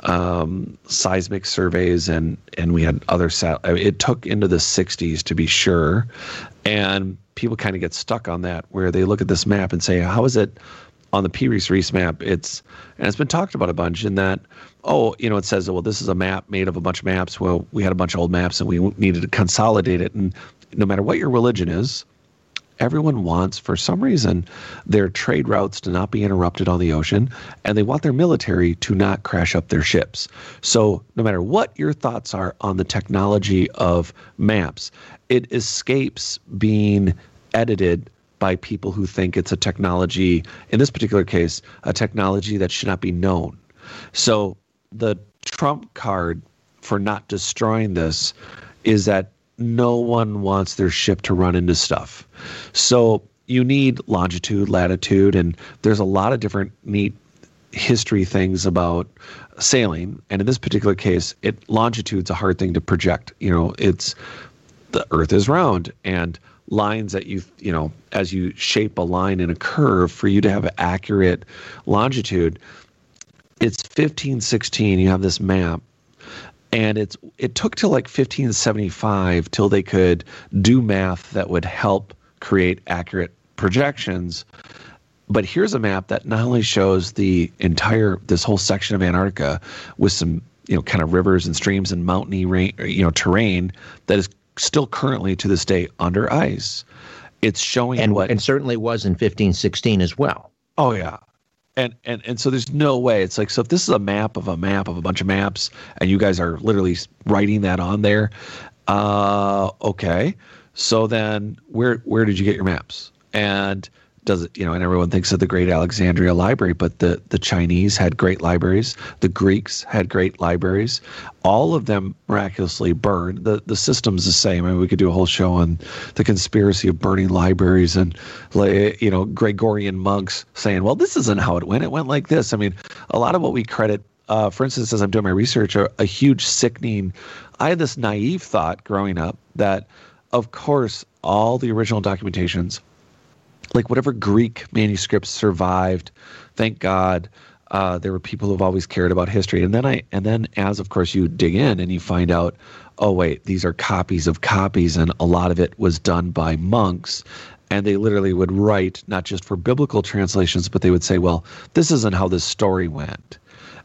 um, seismic surveys. And, and we had other sat- – it took into the sixties to be sure. And people kind of get stuck on that, where they look at this map and say, how is it – on the Piri Reis map, it's and it's been talked about a bunch in that, oh, you know, it says, well, this is a map made of a bunch of maps. Well, we had a bunch of old maps and we needed to consolidate it. And no matter what your religion is, everyone wants, for some reason, their trade routes to not be interrupted on the ocean, and they want their military to not crash up their ships. So no matter what your thoughts are on the technology of maps, it escapes being edited by people who think it's a technology, in this particular case, a technology that should not be known. So the trump card for not destroying this is that no one wants their ship to run into stuff. So you need longitude, latitude, and there's a lot of different neat history things about sailing. And in this particular case, it longitude's a hard thing to project. You know, it's the Earth is round, and lines that you, you know, as you shape a line in a curve for you to have an accurate longitude, it's fifteen sixteen, you have this map, and it's it took till like fifteen seventy-five till they could do math that would help create accurate projections. But here's a map that not only shows the entire, this whole section of Antarctica with some, you know, kind of rivers and streams and mountainy, you know, terrain that is still currently to this day under ice. It's showing and, what and certainly was in fifteen sixteen as well. Oh yeah, and and and so there's no way. It's like, so if this is a map of a map of a bunch of maps, and you guys are literally writing that on there, uh, okay. So then where where did you get your maps? And does it, you know? And everyone thinks of the Great Alexandria Library, but the the Chinese had great libraries. The Greeks had great libraries. All of them miraculously burned. The the system's the same. I mean, we could do a whole show on the conspiracy of burning libraries and, you know, Gregorian monks saying, well, this isn't how it went. It went like this. I mean, a lot of what we credit, uh, for instance, as I'm doing my research, a, a huge sickening. I had this naive thought growing up that, of course, all the original documentations, like whatever Greek manuscripts survived, thank God, uh, there were people who've always cared about history. And then I, and then as of course you dig in and you find out, oh wait, these are copies of copies, and a lot of it was done by monks. And they literally would write, not just for biblical translations, but they would say, well, this isn't how this story went.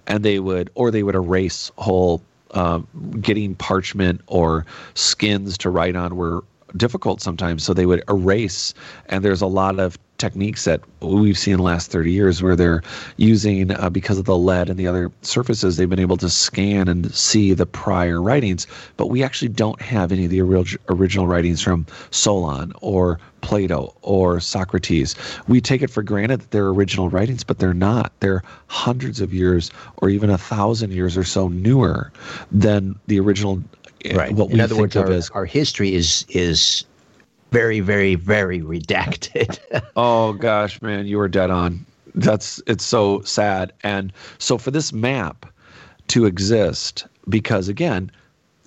And they would, or they would erase whole, uh, getting parchment or skins to write on were difficult sometimes. So they would erase. And there's a lot of techniques that we've seen in the last thirty years where they're using, uh, because of the lead and the other surfaces, they've been able to scan and see the prior writings. But we actually don't have any of the orig- original writings from Solon or Plato or Socrates. We take it for granted that they're original writings, but they're not. They're hundreds of years or even a thousand years or so newer than the original. Right. What we in other words, our, as, our history is is very, very, very redacted. Oh gosh, man, you were dead on. That's it's so sad. And so for this map to exist, because again,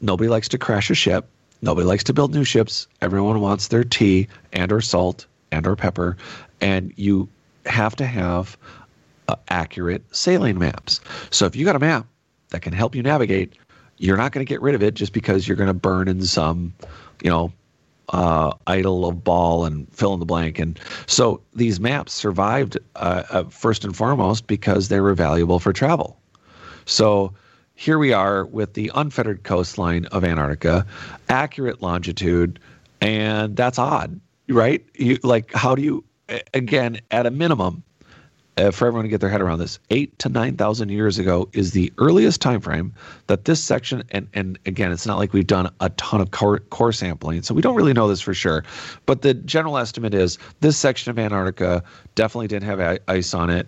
nobody likes to crash a ship, nobody likes to build new ships. Everyone wants their tea and or salt and or pepper, and you have to have uh, accurate sailing maps. So if you got a map that can help you navigate, you're not going to get rid of it just because you're going to burn in some, you know, uh, idol of Baal and fill in the blank. And so these maps survived uh, uh, first and foremost because they were valuable for travel. So here we are with the unfettered coastline of Antarctica, accurate longitude, and that's odd, right? You like, how do you, again, at a minimum, Uh, for everyone to get their head around this, eight to nine thousand years ago is the earliest time frame that this section, and and again, it's not like we've done a ton of core, core sampling, so we don't really know this for sure. But the general estimate is this section of Antarctica definitely didn't have ice on it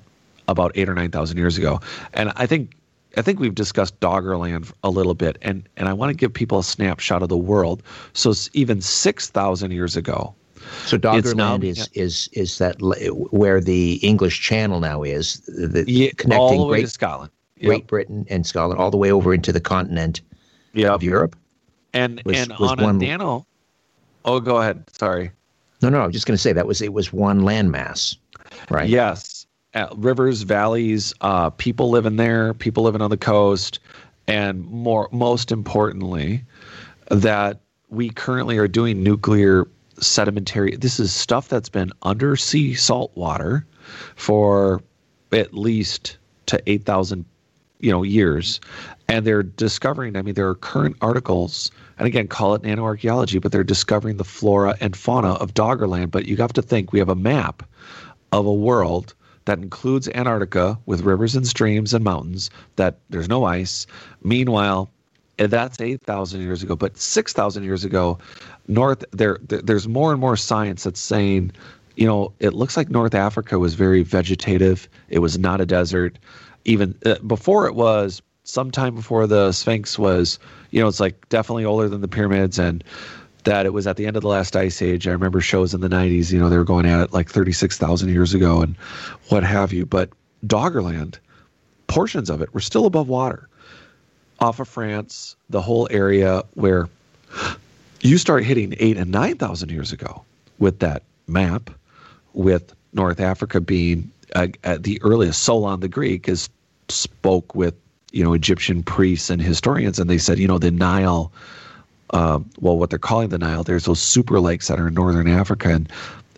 about eight or nine thousand years ago. And I think I think we've discussed Doggerland a little bit, and and I want to give people a snapshot of the world. So it's even six thousand years ago. So Doggerland is, yeah. is is that where the English Channel now is, the, yeah, connecting all the way Great, to Scotland, yep. Great Britain and Scotland, all the way over into the continent yep. of Europe. And was, and was on one, a nano, oh, go ahead. Sorry. No, no, I'm just going to say that was it was one landmass, right? Yes, uh, rivers, valleys, uh, people living there, people living on the coast, and more most importantly, that we currently are doing nuclear. Sedimentary. This is stuff that's been under sea salt water for at least to eight thousand, you know, years. And they're discovering, I mean, there are current articles, and again, call it nanoarchaeology, but they're discovering the flora and fauna of Doggerland. But you have to think we have a map of a world that includes Antarctica with rivers and streams and mountains, that there's no ice. Meanwhile, that's eight thousand years ago, but six thousand years ago, North there, there, there's more and more science that's saying, you know, it looks like North Africa was very vegetative. It was not a desert, even uh, before it was. Sometime before the Sphinx was, you know, it's like definitely older than the pyramids, and that it was at the end of the last ice age. I remember shows in the nineties, you know, they were going at it like thirty-six thousand years ago and what have you. But Doggerland, portions of it were still above water, off of France, the whole area where. You start hitting eight and nine thousand years ago with that map, with North Africa being uh, at the earliest. Solon the Greek is spoke with, you know, Egyptian priests and historians, and they said, you know, the Nile, uh, well, what they're calling the Nile. There's those super lakes that are in northern Africa, and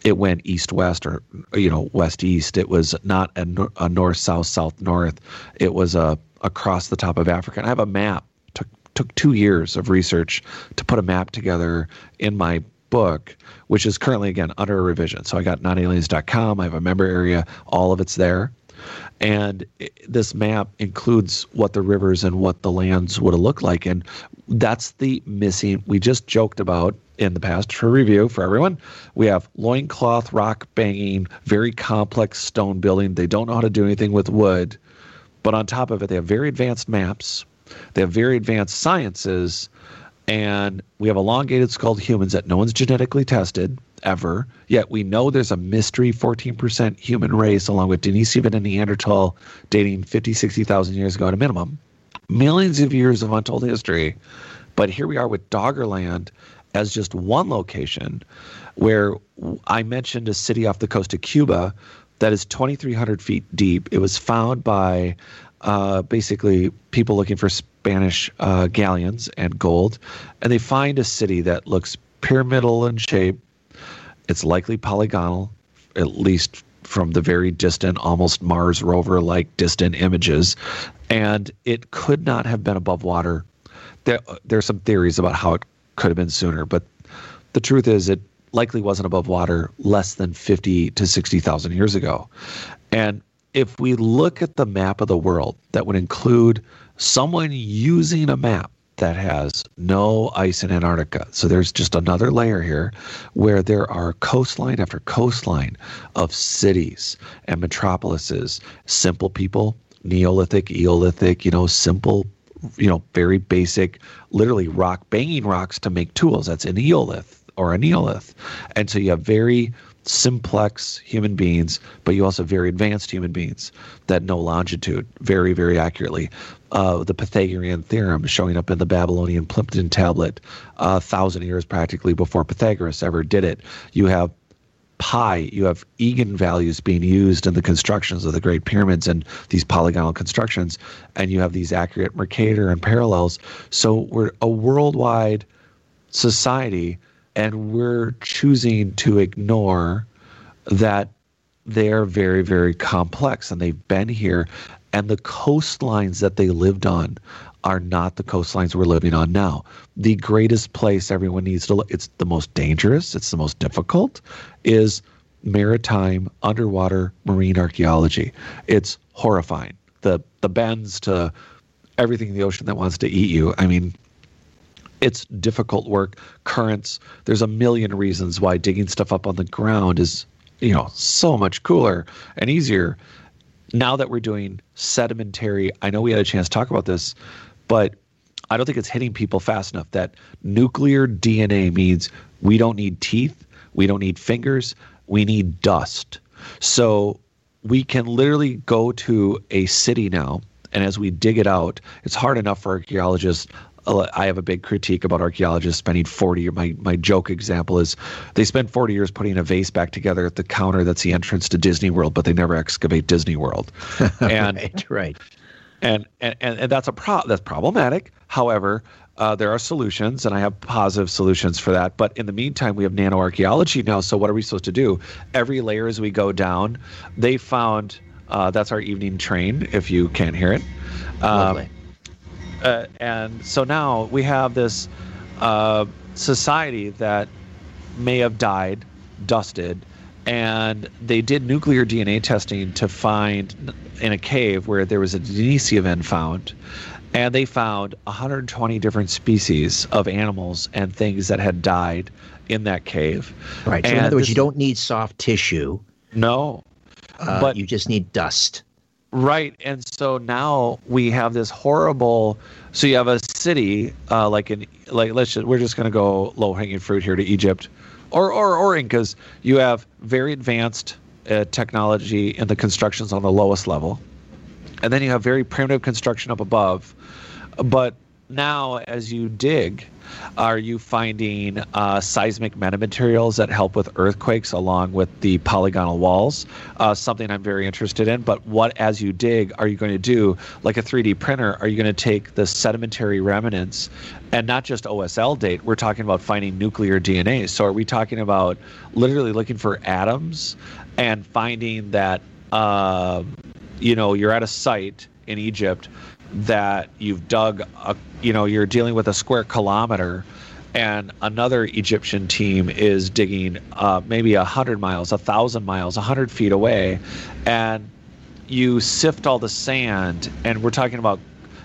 it went east west, or you know, west east. It was not a, nor- a north south, south north. It was a across the top of Africa. And I have a map. Took two years of research to put a map together in my book, which is currently, again, under a revision. So I got not aliens dot com. I have a member area. All of it's there. And it, this map includes what the rivers and what the lands would have looked like. And that's the missing. We just joked about in the past for review for everyone. We have loincloth, rock banging, very complex stone building. They don't know how to do anything with wood. But on top of it, they have very advanced maps. They have very advanced sciences, and we have elongated skulled humans that no one's genetically tested ever. Yet we know there's a mystery fourteen percent human race, along with Denisovan and Neanderthal, dating fifty, sixty thousand years ago at a minimum. Millions of years of untold history. But here we are with Doggerland as just one location, where I mentioned a city off the coast of Cuba that is twenty-three hundred feet deep. It was found by... Uh, basically people looking for Spanish uh, galleons and gold. And they find a city that looks pyramidal in shape. It's likely polygonal, at least from the very distant, almost Mars rover-like distant images, and it could not have been above water. There, there are some theories about how it could have been sooner, but the truth is it likely wasn't above water less than fifty to sixty thousand years ago. And if we look at the map of the world, that would include someone using a map that has no ice in Antarctica. So there's just another layer here where there are coastline after coastline of cities and metropolises, simple people, Neolithic, Eolithic, you know, simple, you know, very basic, literally rock, banging rocks to make tools. That's an Eolith or a Neolith. And so you have very simplex human beings, but you also have very advanced human beings that know longitude very, very accurately. Uh, the Pythagorean theorem showing up in the Babylonian Plimpton tablet a thousand years practically before Pythagoras ever did it. You have pi, you have eigenvalues being used in the constructions of the Great Pyramids and these polygonal constructions, and you have these accurate Mercator and parallels. So we're a worldwide society, and we're choosing to ignore that they're very, very complex, and they've been here. And the coastlines that they lived on are not the coastlines we're living on now. The greatest place everyone needs to look, it's the most dangerous, it's the most difficult, is maritime, underwater, marine archaeology. It's horrifying. The the bends to everything in the ocean that wants to eat you. I mean, it's difficult work, currents. There's a million reasons why digging stuff up on the ground is, you know, so much cooler and easier. Now that we're doing sedimentary, I know we had a chance to talk about this, but I don't think it's hitting people fast enough that nuclear D N A means we don't need teeth, we don't need fingers, we need dust. So we can literally go to a city now, and as we dig it out, it's hard enough for archaeologists. I have a big critique about archaeologists spending forty years. My, my joke example is they spend forty years putting a vase back together at the counter that's the entrance to Disney World, but they never excavate Disney World. And, right, right. And, and, and, and that's a pro- that's problematic. However, uh, there are solutions, and I have positive solutions for that. But in the meantime, we have nanoarchaeology now, so what are we supposed to do? Every layer as we go down, they found uh, – that's our evening train, if you can't hear it. Um, Lovely. Uh, and so now we have this uh, society that may have died, dusted, and they did nuclear D N A testing to find in a cave where there was a Denisovan found, and they found one hundred twenty different species of animals and things that had died in that cave. Right. So in other words, you don't need soft tissue. No. Uh, but you just need dust. Right, and so now we have this horrible. So you have a city uh, like in like let's just, we're just going to go low hanging fruit here to Egypt, or or or Incas. You have very advanced uh, technology in the constructions on the lowest level, and then you have very primitive construction up above. But now, as you dig, are you finding uh, seismic metamaterials that help with earthquakes along with the polygonal walls? Uh, something I'm very interested in. But what, as you dig, are you going to do? Like a three D printer, are you going to take the sedimentary remnants and not just O S L date? We're talking about finding nuclear D N A. So are we talking about literally looking for atoms and finding that, uh, you know, you're at a site in Egypt that you've dug, a, you know, you're dealing with a square kilometer, and another Egyptian team is digging uh, maybe a hundred miles, a thousand miles, a hundred feet away, and you sift all the sand. And we're talking about,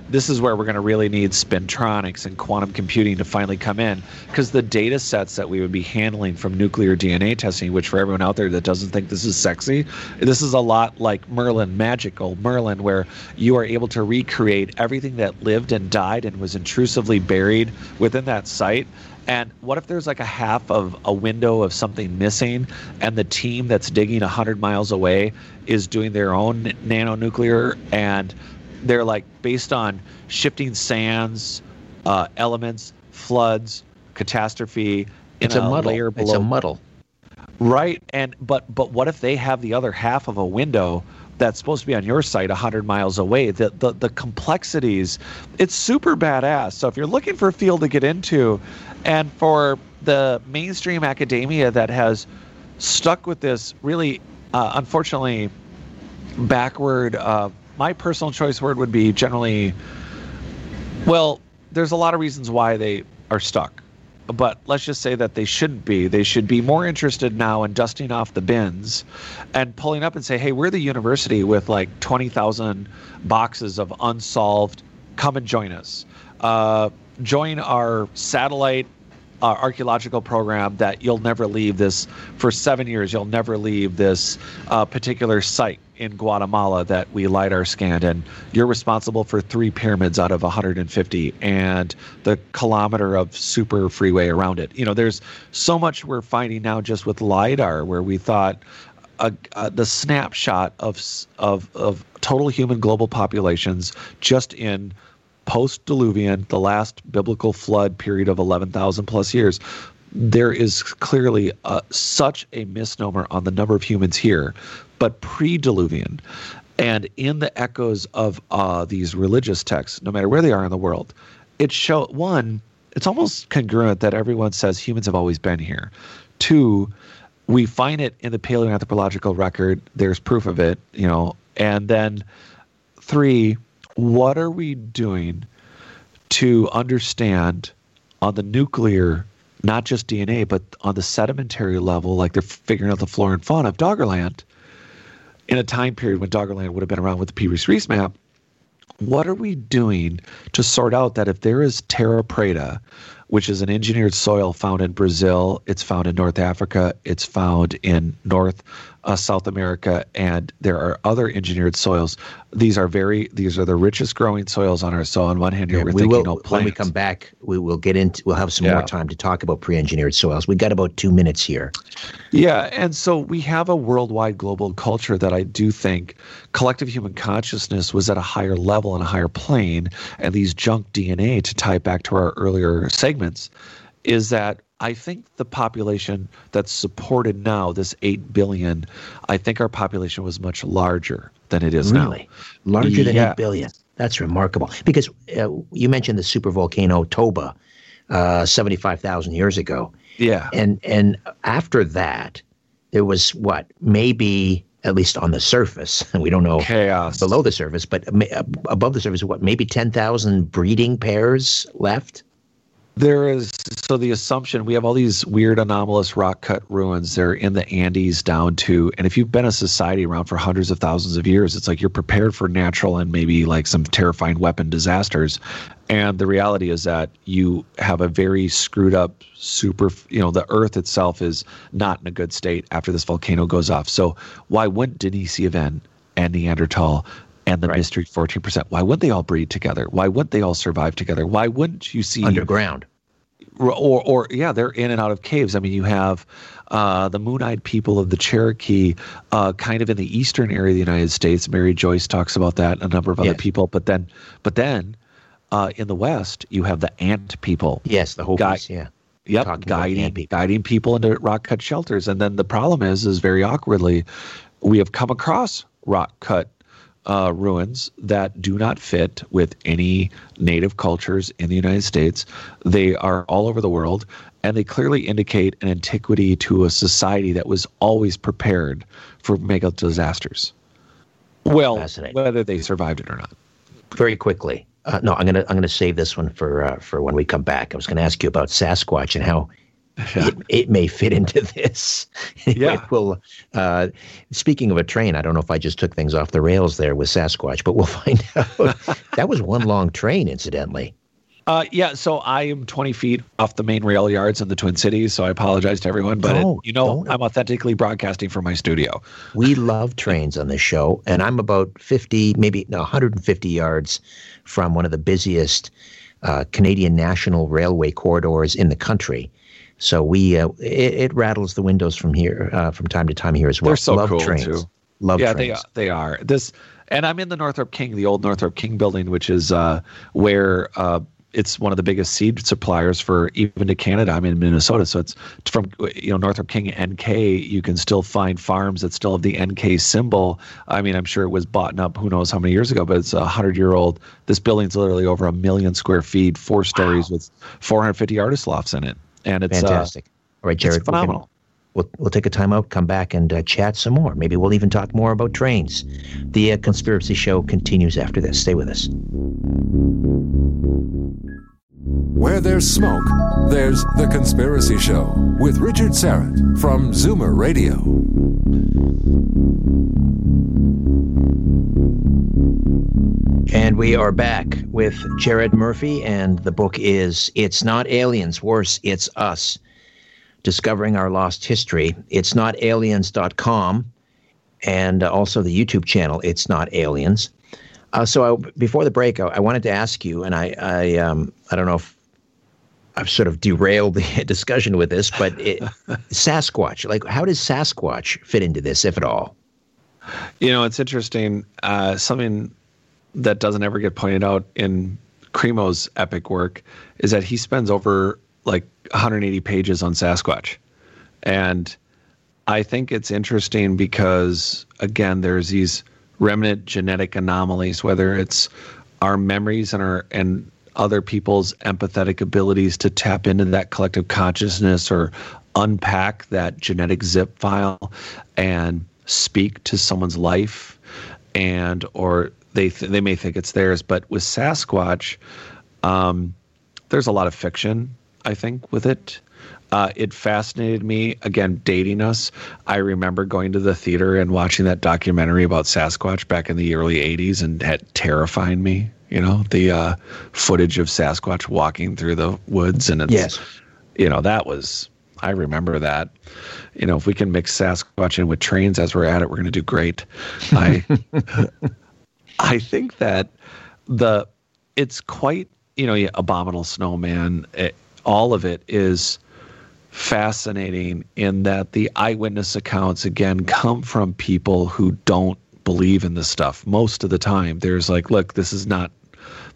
this is where we're going to really need spintronics and quantum computing to finally come in, because the data sets that we would be handling from nuclear D N A testing, which for everyone out there that doesn't think this is sexy, this is a lot like Merlin, magical Merlin, where you are able to recreate everything that lived and died and was intrusively buried within that site. And what if there's like a half of a window of something missing, and the team that's digging one hundred miles away is doing their own nanonuclear, and they're like, based on shifting sands, uh, elements, floods, catastrophe. It's a, a muddle. Layer below. It's a muddle. Right. And but but what if they have the other half of a window that's supposed to be on your site one hundred miles away? The, the, the complexities, it's super badass. So if you're looking for a field to get into, and for the mainstream academia that has stuck with this really, uh, unfortunately, backward. Uh, my personal choice word would be generally, well, there's a lot of reasons why they are stuck. But let's just say that they shouldn't be. They should be more interested now in dusting off the bins and pulling up and say, hey, we're the university with like twenty thousand boxes of unsolved. Come and join us. Uh, join our satellite uh, archaeological program that you'll never leave this. For seven years, you'll never leave this uh, particular site in Guatemala that we LIDAR scanned. And you're responsible for three pyramids out of one hundred fifty and the kilometer of super freeway around it. You know, there's so much we're finding now just with LIDAR, where we thought uh, uh, the snapshot of, of, of total human global populations just in post-Diluvian, the last biblical flood period of eleven thousand plus years. There is clearly uh, such a misnomer on the number of humans here, but pre-Diluvian and in the echoes of uh, these religious texts, no matter where they are in the world, it show one, it's almost congruent that everyone says humans have always been here. Two, we find it in the paleoanthropological record. There's proof of it, you know. And then three, what are we doing to understand on the nuclear, not just D N A, but on the sedimentary level, like they're figuring out the flora and fauna of Doggerland in a time period when Doggerland would have been around with the Piri Reis map. What are we doing to sort out that if there is terra preta, which is an engineered soil found in Brazil, it's found in North Africa, it's found in North uh, South America, and there are other engineered soils. These are very, these are the richest growing soils on Earth. So on one hand, yeah, we're we thinking, will, oh, plants. When we come back, we will get into, we'll have some yeah. more time to talk about pre-engineered soils. We got about two minutes here. Yeah, and so we have a worldwide global culture that I do think collective human consciousness was at a higher level and a higher plane, and these junk D N A, to tie back to our earlier segment, is that I think the population that's supported now, this eight billion, I think our population was much larger than it is now. Really? Larger than eight billion. That's remarkable. Because uh, you mentioned the supervolcano Toba uh, seventy-five thousand years ago. Yeah. And, and after that, there was what, maybe, at least on the surface, and we don't know chaos below the surface, but above the surface, what, maybe ten thousand breeding pairs left? There is, so the assumption, we have all these weird anomalous rock cut ruins. They're in the Andes down to, and if you've been a society around for hundreds of thousands of years, it's like you're prepared for natural and maybe like some terrifying weapon disasters. And the reality is that you have a very screwed up super, you know, the earth itself is not in a good state after this volcano goes off. So why wouldn't Denisovan and Neanderthal and the right. mystery fourteen percent. Why wouldn't they all breed together? Why wouldn't they all survive together? Why wouldn't you see underground? Or, or, or yeah, they're in and out of caves. I mean, you have uh, the moon-eyed people of the Cherokee, uh, kind of in the eastern area of the United States. Mary Joyce talks about that, and a number of other yes. people. But then, but then, uh, in the West, you have the ant people. Yes, the whole piece, yeah. Yep, guiding people. guiding people into rock-cut shelters. And then the problem is, is very awkwardly, we have come across rock-cut Uh, ruins that do not fit with any native cultures in the United States. They are all over the world, and they clearly indicate an antiquity to a society that was always prepared for mega disasters. Well, whether they survived it or not. Very quickly. Uh, no, I'm gonna I'm gonna save this one for uh, for when we come back. I was gonna ask you about Sasquatch and how yeah. it, it may fit into this. Anyway, yeah. Well, uh, speaking of a train, I don't know if I just took things off the rails there with Sasquatch, but we'll find out. That was one long train, incidentally. Uh, yeah. So I am twenty feet off the main rail yards in the Twin Cities. So I apologize to everyone, but no, it, you know, I'm authentically broadcasting from my studio. We love trains on this show, and I'm about fifty, maybe no, one hundred fifty yards from one of the busiest uh, Canadian National Railway corridors in the country. So we uh, it, it rattles the windows from here uh, from time to time here as well. They're so Love cool trains. too. Love yeah, trains. Yeah, they are. They are. This, and I'm in the Northrop King, the old Northrop King building, which is uh, where uh, it's one of the biggest seed suppliers for even to Canada. I'm in Minnesota, so it's from you know Northrop King N K. You can still find farms that still have the N K symbol. I mean, I'm sure it was bought up who knows how many years ago, but it's a hundred-year-old. This building's literally over a million square feet, four stories wow. with four hundred fifty artist lofts in it. And it's fantastic. Uh, All right, Jared, phenomenal. We can, We'll, we'll take a time out, come back, and uh, chat some more. Maybe we'll even talk more about trains. The uh, Conspiracy Show continues after this. Stay with us. Where there's smoke, there's The Conspiracy Show with Richard Syrett from Zoomer Radio. And we are back with Jared Murphy, and the book is It's Not Aliens, Worse, It's Us, Discovering Our Lost History. It's Not Aliens dot com, and also the YouTube channel, It's Not Aliens. Uh, so I, before the break, I, I wanted to ask you, and I I, um, I don't know if I've sort of derailed the discussion with this, but it, Sasquatch, like how does Sasquatch fit into this, if at all? You know, it's interesting. Uh, something that doesn't ever get pointed out in Cremo's epic work is that he spends over like one hundred eighty pages on Sasquatch. And I think it's interesting because, again, there's these remnant genetic anomalies, whether it's our memories and our and other people's empathetic abilities to tap into that collective consciousness or unpack that genetic zip file and speak to someone's life, and or They th- they may think it's theirs, but with Sasquatch, um, there's a lot of fiction, I think, with it. Uh, it fascinated me, again, dating us. I remember going to the theater and watching that documentary about Sasquatch back in the early eighties, and that terrified me, you know, the uh, footage of Sasquatch walking through the woods. And it's, yes. you know, that was, I remember that. You know, if we can mix Sasquatch in with trains as we're at it, we're going to do great. I... I think that the it's quite, you know, yeah, abominable snowman, it, all of it is fascinating in that the eyewitness accounts, again, come from people who don't believe in this stuff. Most of the time, there's like, look, this is not,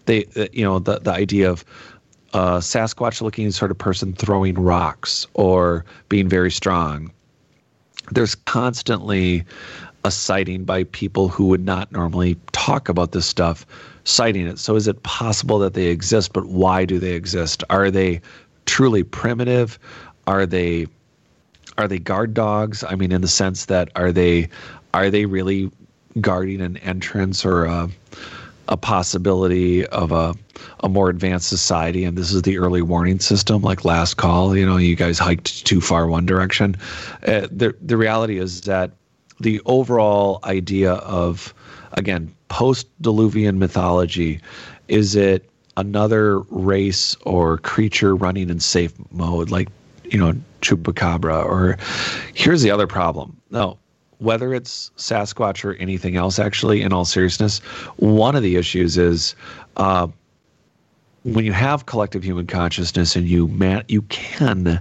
they, uh, you know, the, the idea of a Sasquatch-looking sort of person throwing rocks or being very strong. There's constantly a sighting by people who would not normally talk about this stuff, citing it. So is it possible that they exist, but why do they exist? Are they truly primitive? Are they are they guard dogs? I mean, in the sense that are they are they really guarding an entrance or a, a possibility of a, a more advanced society? And this is the early warning system, like last call, you know, you guys hiked too far one direction. Uh, the the reality is that the overall idea of, again, post-Diluvian mythology, is it another race or creature running in safe mode, like, you know, Chupacabra? Or here's the other problem. No, whether it's Sasquatch or anything else, actually, in all seriousness, one of the issues is uh, when you have collective human consciousness and you man- you can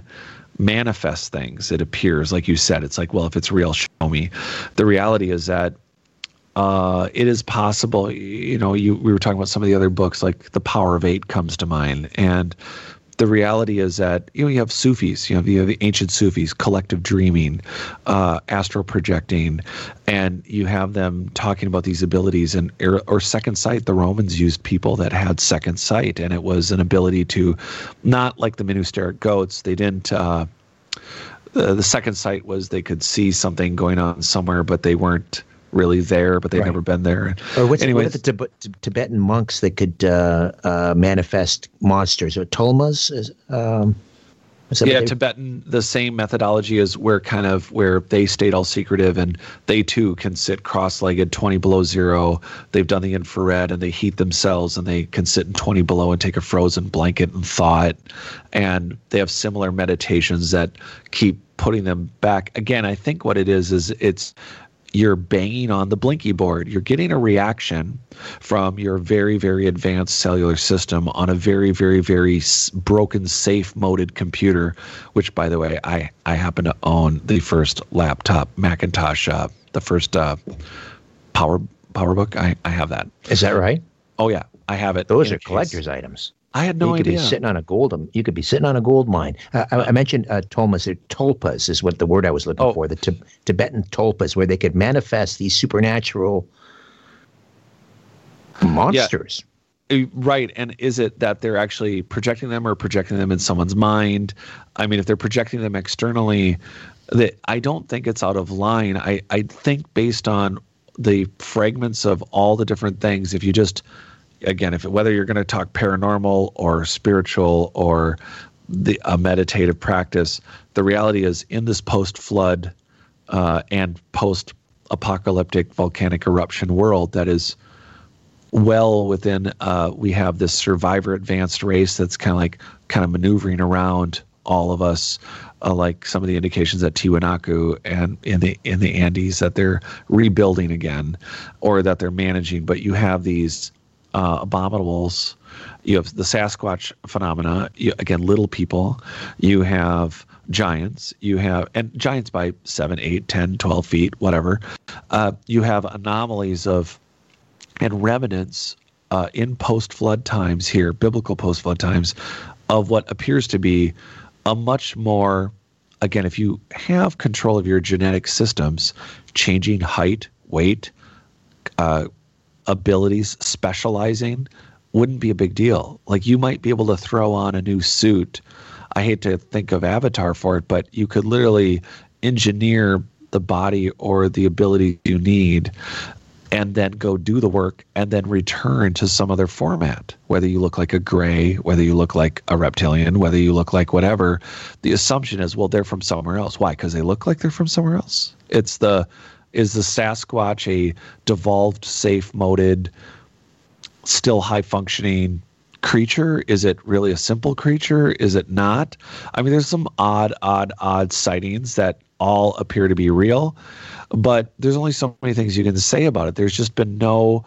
manifest things, it appears, like you said, it's like, well, if it's real, show me. The reality is that uh it is possible. You know, you we were talking about some of the other books, like The Power of Eight comes to mind, and the reality is that, you know, you have Sufis, you have, you have the ancient Sufis, collective dreaming, uh astral projecting, and you have them talking about these abilities, and or, or second sight. The Romans used people that had second sight, and it was an ability to, not like the Monasteric goats, they didn't uh the, the second sight was they could see something going on somewhere, but they weren't really there, but they've right. never been there. Or what's, what are the Tib- t- Tibetan monks that could uh, uh, manifest monsters? Or Tolmas? Is, um, is yeah, Tibetan, the same methodology is where kind of where they stayed all secretive, and they too can sit cross-legged twenty below zero. They've done the infrared and they heat themselves, and they can sit in twenty below and take a frozen blanket and thaw it. And they have similar meditations that keep putting them back. Again, I think what it is, is it's you're banging on the blinky board. You're getting a reaction from your very, very advanced cellular system on a very, very, very broken, safe-moded computer, which, by the way, I, I happen to own the first laptop, Macintosh, uh, the first uh, Power PowerBook. I, I have that. Is that right? Oh, yeah. I have it. Those are collector's items. I had no you could idea. Be sitting on a gold, you could be sitting on a gold mine. Uh, I, I mentioned uh, Tolmas, or Tolpas is what the word I was looking oh. for, the t- Tibetan Tolpas, where they could manifest these supernatural monsters. Yeah. Right. And is it that they're actually projecting them, or projecting them in someone's mind? I mean, if they're projecting them externally, that I don't think it's out of line. I, I think based on the fragments of all the different things, if you just, again, if whether you're going to talk paranormal or spiritual or the a meditative practice, the reality is in this post-flood uh, and post-apocalyptic volcanic eruption world that is well within, uh, we have this survivor advanced race that's kind of like kind of maneuvering around all of us, uh, like some of the indications at Tiwanaku and in the in the Andes that they're rebuilding again, or that they're managing. But you have these uh, abominables. You have the Sasquatch phenomena. You, again, little people. You have giants. You have and giants by seven, eight, ten, twelve feet, whatever. Uh, you have anomalies of and remnants uh, in post-flood times here, biblical post-flood times, of what appears to be a much more, again, if you have control of your genetic systems, changing height, weight, uh, abilities, specializing, wouldn't be a big deal. Like you might be able to throw on a new suit. I hate to think of Avatar for it, but you could literally engineer the body or the ability you need and then go do the work and then return to some other format, whether you look like a gray, whether you look like a reptilian, whether you look like whatever. The assumption is, well, they're from somewhere else. Why? Because they look like they're from somewhere else. It's the, is the Sasquatch a devolved, safe-moded, still high-functioning creature? Is it really a simple creature? Is it not? I mean, there's some odd, odd, odd sightings that all appear to be real, but there's only so many things you can say about it. There's just been no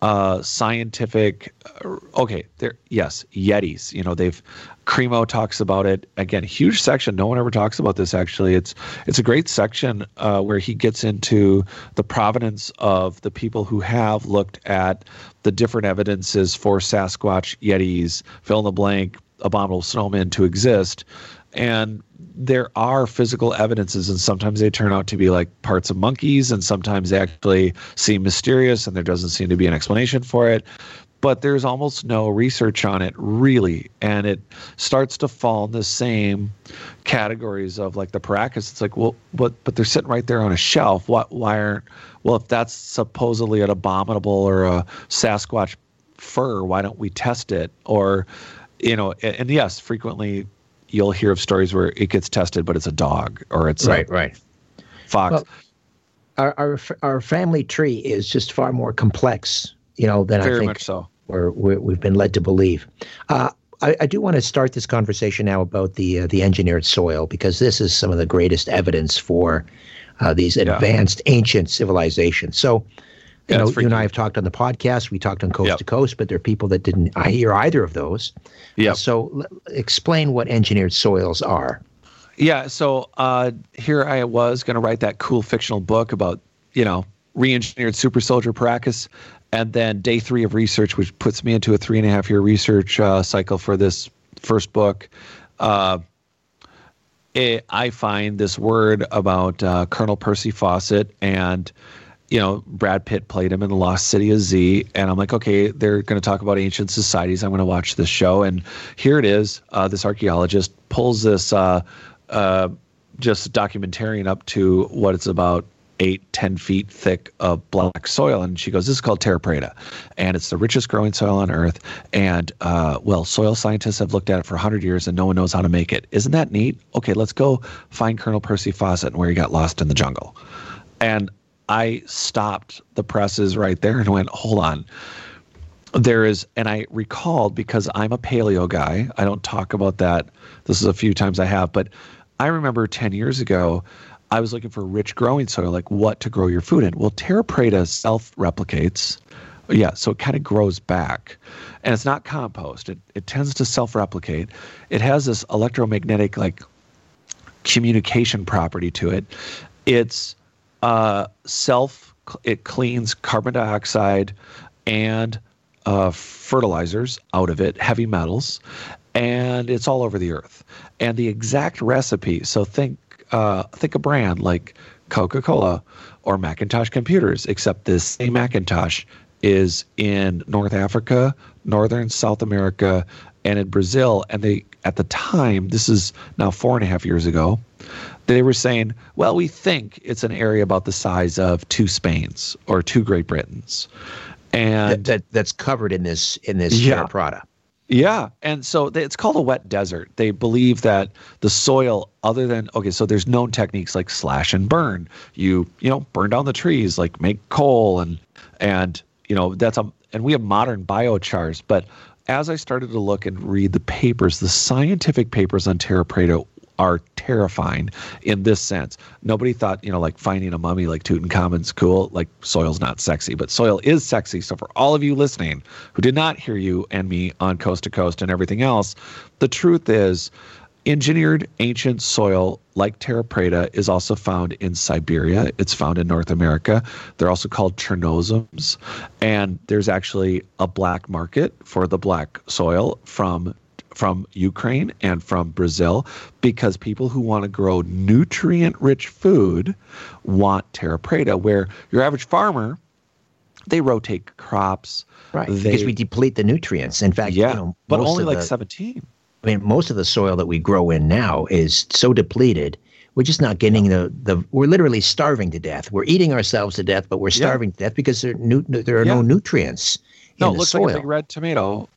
uh, scientific. Uh, okay, there. Yes, Yetis. You know, they've. Cremo talks about it again. Huge section. No one ever talks about this. Actually, it's it's a great section uh, where he gets into the provenance of the people who have looked at the different evidences for Sasquatch, Yetis, fill in the blank, abominable snowmen to exist. And there are physical evidences, and sometimes they turn out to be like parts of monkeys, and sometimes they actually seem mysterious, and there doesn't seem to be an explanation for it. But there's almost no research on it, really. And it starts to fall in the same categories of like the Paracas. It's like, well, but but they're sitting right there on a shelf. Why, why aren't – well, if that's supposedly an abominable or a Sasquatch fur, why don't we test it? Or, you know, and, and yes, frequently – you'll hear of stories where it gets tested, but it's a dog or it's right, a right. fox. Well, our, our our family tree is just far more complex, you know, than Very I think much so. Or we've been led to believe. Uh, I, I do want to start this conversation now about the uh, the engineered soil, because this is some of the greatest evidence for uh, these advanced yeah. ancient civilizations. So, you yeah, know, you and I have talked on the podcast. We talked on Coast yep. to Coast, but there are people that didn't I hear either of those. Yeah. Uh, so l- explain what engineered soils are. Yeah. So uh, here I was going to write that cool fictional book about, you know, re-engineered super soldier Paracas. And then day three of research, which puts me into a three and a half year research uh, cycle for this first book. Uh, it, I find this word about uh, Colonel Percy Fawcett and you know, Brad Pitt played him in The Lost City of Z. And I'm like, okay, they're going to talk about ancient societies. I'm going to watch this show. And here it is. Uh, this archaeologist pulls this uh, uh, just documentarian up to what it's about eight, ten feet thick of black soil. And she goes, this is called terra preta. And it's the richest growing soil on earth. And, uh, well, soil scientists have looked at it for one hundred years and no one knows how to make it. Isn't that neat? Okay, let's go find Colonel Percy Fawcett and where he got lost in the jungle. And I stopped the presses right there and went, hold on. There is, and I recalled, because I'm a paleo guy, I don't talk about that. This is a few times I have, but I remember ten years ago, I was looking for rich growing soil, like what to grow your food in. Well, terra preta self-replicates. Yeah, so it kind of grows back. And it's not compost. It it tends to self-replicate. It has this electromagnetic, like, communication property to it. It's Uh, self, it cleans carbon dioxide and uh, fertilizers out of it, heavy metals, and it's all over the earth. And the exact recipe, so think uh, think a brand like Coca-Cola or Macintosh computers, except this same Macintosh is in North Africa, Northern South America, and in Brazil. And they, at the time, this is now four and a half years ago, They were saying, well, we think it's an area about the size of two Spains or two Great Britains. And that, that, that's covered in this in this yeah. terra prata. Yeah. And so they, it's called a wet desert. They believe that the soil, other than, okay, so there's known techniques like slash and burn. You, you know, burn down the trees, like make coal and, and, you know, that's a, and we have modern biochars. But as I started to look and read the papers, the scientific papers on terra prata are terrifying in this sense. Nobody thought, you know, like finding a mummy like Tutankhamun's cool, like soil's not sexy, but soil is sexy. So for all of you listening who did not hear you and me on Coast to Coast and everything else, the truth is engineered ancient soil like terra preta is also found in Siberia. It's found in North America. They're also called chernozems. And there's actually a black market for the black soil from from Ukraine and from Brazil, because people who want to grow nutrient-rich food want terra preta, where your average farmer, they rotate crops. Right, they, because we deplete the nutrients. In fact, yeah, you know, but only like the, seventeen. I mean, most of the soil that we grow in now is so depleted, we're just not getting the, the – we're literally starving to death. We're eating ourselves to death, but we're starving yeah. to death because there, nu- there are yeah. no nutrients in no, the soil. No, it looks like a big red tomato.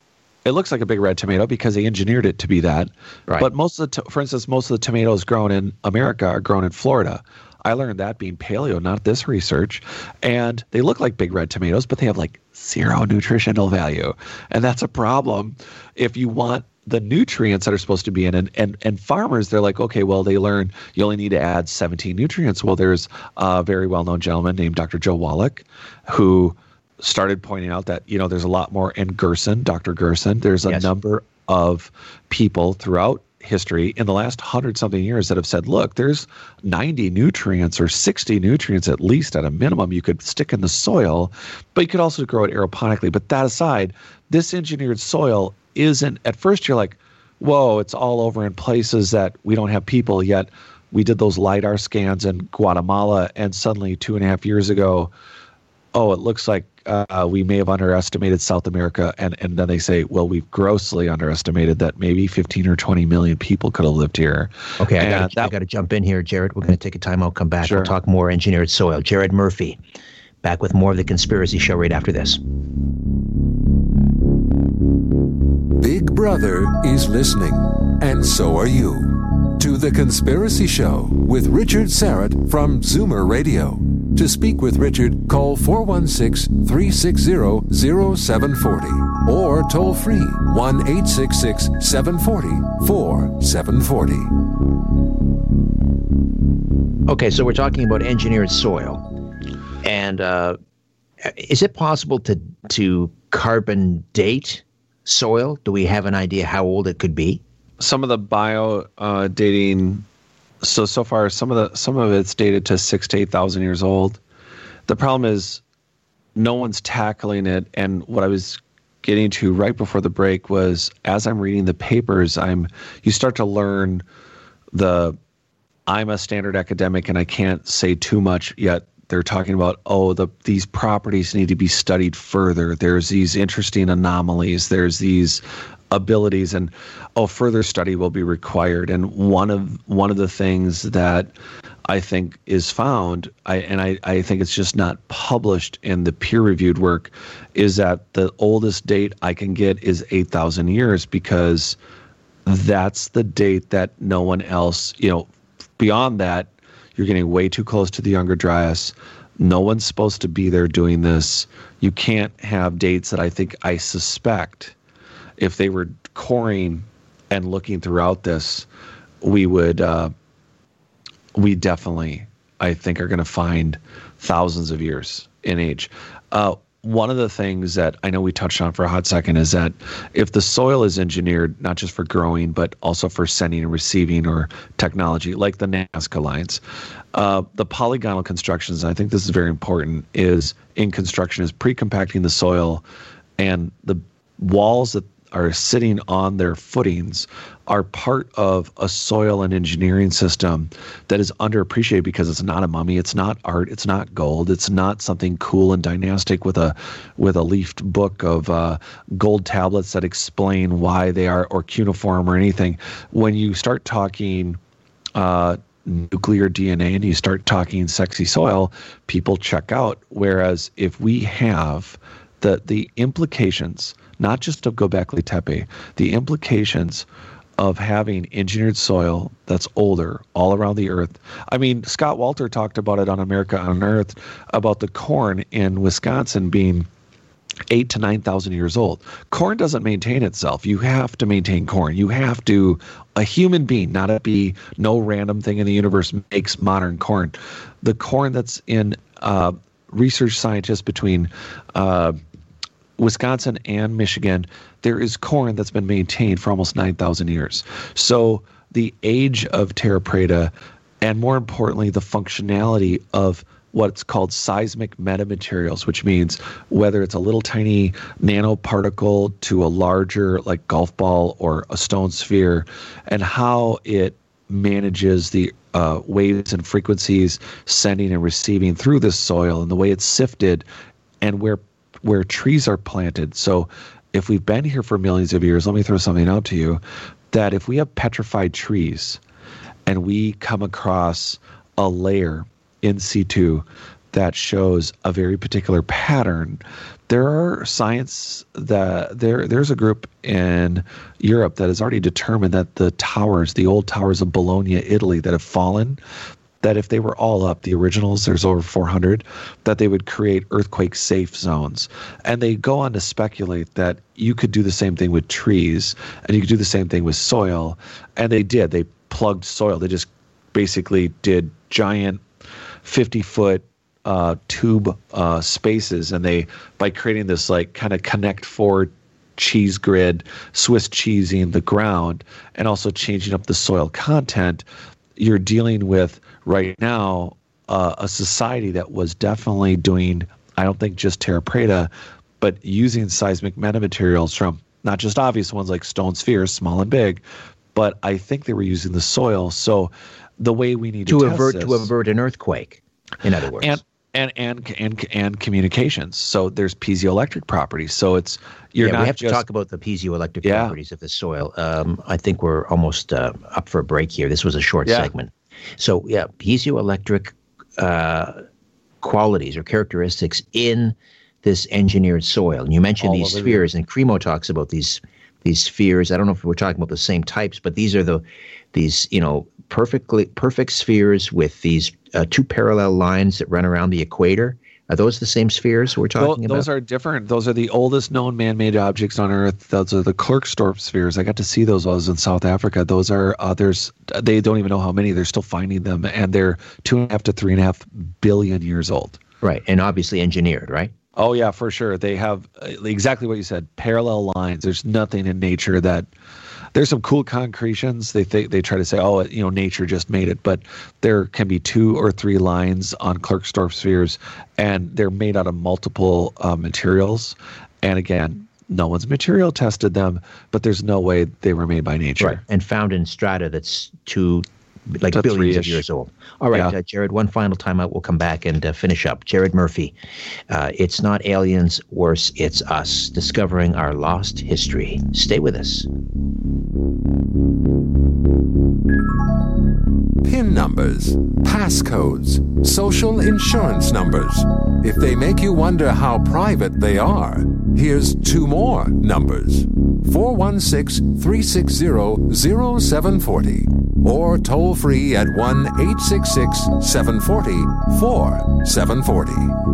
It looks like a big red tomato because they engineered it to be that. Right. But most of the, to- for instance, most of the tomatoes grown in America are grown in Florida. I learned that being paleo, not this research. And they look like big red tomatoes, but they have like zero nutritional value. And that's a problem if you want the nutrients that are supposed to be in. And, and, and farmers, they're like, okay, well, they learn you only need to add seventeen nutrients. Well, there's a very well-known gentleman named Doctor Joe Wallach who started pointing out that, you know, there's a lot more in Gerson, Doctor Gerson. There's a yes. number of people throughout history in the last hundred-something years that have said, look, there's ninety nutrients or sixty nutrients at least at a minimum you could stick in the soil, but you could also grow it aeroponically. But that aside, this engineered soil isn't – at first you're like, whoa, it's all over in places that we don't have people yet. We did those LIDAR scans in Guatemala, and suddenly two and a half years ago, oh, it looks like uh, we may have underestimated South America. And, and then they say, well, we've grossly underestimated that maybe fifteen or twenty million people could have lived here. Okay, and I got to jump in here, Jared. We're going to take a time. I'll come back. Sure. We'll talk more engineered soil. Jared Murphy, back with more of The Conspiracy Show right after this. Big Brother is listening, and so are you, to The Conspiracy Show with Richard Syrett from Zoomer Radio. To speak with Richard, call four one six, three six zero, zero seven four zero or toll free one eight six six, seven four zero, four seven four zero. Okay, so we're talking about engineered soil. And uh, is it possible to, to carbon date soil? Do we have an idea how old it could be? Some of the bio uh, dating... So, so far, some of the some of it's dated to six to eight thousand years old. The problem is no one's tackling it. And what I was getting to right before the break was, as I'm reading the papers, I'm you start to learn the I'm a standard academic and I can't say too much yet. They're talking about, oh, the these properties need to be studied further. There's these interesting anomalies. There's these abilities, and oh, further study will be required. And one of one of the things that I think is found, I, and I, I think it's just not published in the peer-reviewed work, is that the oldest date I can get is eight thousand years, because that's the date that no one else, you know, beyond that, you're getting way too close to the Younger Dryas. No one's supposed to be there doing this. You can't have dates that I think I suspect if they were coring and looking throughout this, we would, uh, we definitely, I think, are going to find thousands of years in age. Uh, one of the things that I know we touched on for a hot second is that if the soil is engineered, not just for growing, but also for sending and receiving or technology, like the Nazca lines, uh, the polygonal constructions, and I think this is very important, is in construction is pre-compacting the soil, and the walls that are sitting on their footings are part of a soil and engineering system that is underappreciated because it's not a mummy, it's not art, it's not gold, it's not something cool and dynastic with a with a leafed book of uh, gold tablets that explain why they are, or cuneiform or anything. When you start talking uh, nuclear D N A and you start talking sexy soil, people check out. Whereas if we have the the implications, not just of Göbekli Tepe, the implications of having engineered soil that's older all around the earth. I mean, Scott Walter talked about it on America on Earth about the corn in Wisconsin being eight to nine thousand years old. Corn doesn't maintain itself. You have to maintain corn. You have to, a human being, not a bee, no random thing in the universe makes modern corn. The corn that's in uh, research scientists between uh, Wisconsin and Michigan, there is corn that's been maintained for almost nine thousand years. So the age of Terra Preta, and more importantly, the functionality of what's called seismic metamaterials, which means whether it's a little tiny nanoparticle to a larger like golf ball or a stone sphere, and how it manages the uh, waves and frequencies sending and receiving through this soil, and the way it's sifted, and where where trees are planted. So if we've been here for millions of years, let me throw something out to you, that if we have petrified trees and we come across a layer in situ that shows a very particular pattern, there are science that there there's a group in Europe that has already determined that the towers, the old towers of Bologna, Italy, that have fallen, that if they were all up, the originals, there's over four hundred, that they would create earthquake-safe zones. And they go on to speculate that you could do the same thing with trees, and you could do the same thing with soil. And they did. They plugged soil. They just basically did giant fifty-foot uh, tube uh, spaces, and they, by creating this like kind of connect four cheese grid, Swiss cheesing the ground, and also changing up the soil content, you're dealing with right now uh, a society that was definitely doing, I don't think just Terra Preta, but using seismic metamaterials from not just obvious ones like stone spheres, small and big, but I think they were using the soil. So the way we need to, to avert this, to avert an earthquake, in other words, and and and and, and communications. So there's piezoelectric properties. So it's you're yeah, not. We have just, to talk about the piezoelectric yeah. properties of the soil. Um, I think we're almost uh, up for a break here. This was a short yeah. segment. So yeah, piezoelectric uh, qualities or characteristics in this engineered soil. And you mentioned all these spheres, it. and Cremo talks about these these spheres. I don't know if we're talking about the same types, but these are the these you know. Perfectly perfect spheres with these uh, two parallel lines that run around the equator. Are those the same spheres we're talking those, about? Those are different. Those are the oldest known man-made objects on Earth. Those are the Klerksdorp spheres. I got to see those while I was in South Africa. Those are uh, there's they don't even know how many. They're still finding them, and they're two and a half to three and a half billion years old. Right, and obviously engineered, right? Oh yeah, for sure. They have exactly what you said. Parallel lines. There's nothing in nature that. There's some cool concretions. They think they try to say, oh, you know, nature just made it, but there can be two or three lines on Klerksdorp spheres, and they're made out of multiple uh, materials. And again, no one's material tested them, but there's no way they were made by nature. Right. And found in strata that's two, like that's billions three-ish. of years old. All right, yeah. uh, Jared, one final timeout. We'll come back and uh, finish up. Jared Murphy, uh, It's Not Aliens, Worse, It's Us, Discovering Our Lost History. Stay with us. PIN numbers, passcodes, social insurance numbers. If they make you wonder how private they are, here's two more numbers. four one six, three six zero, zero seven four zero or toll free at one eight six six, seven four zero, four seven four zero.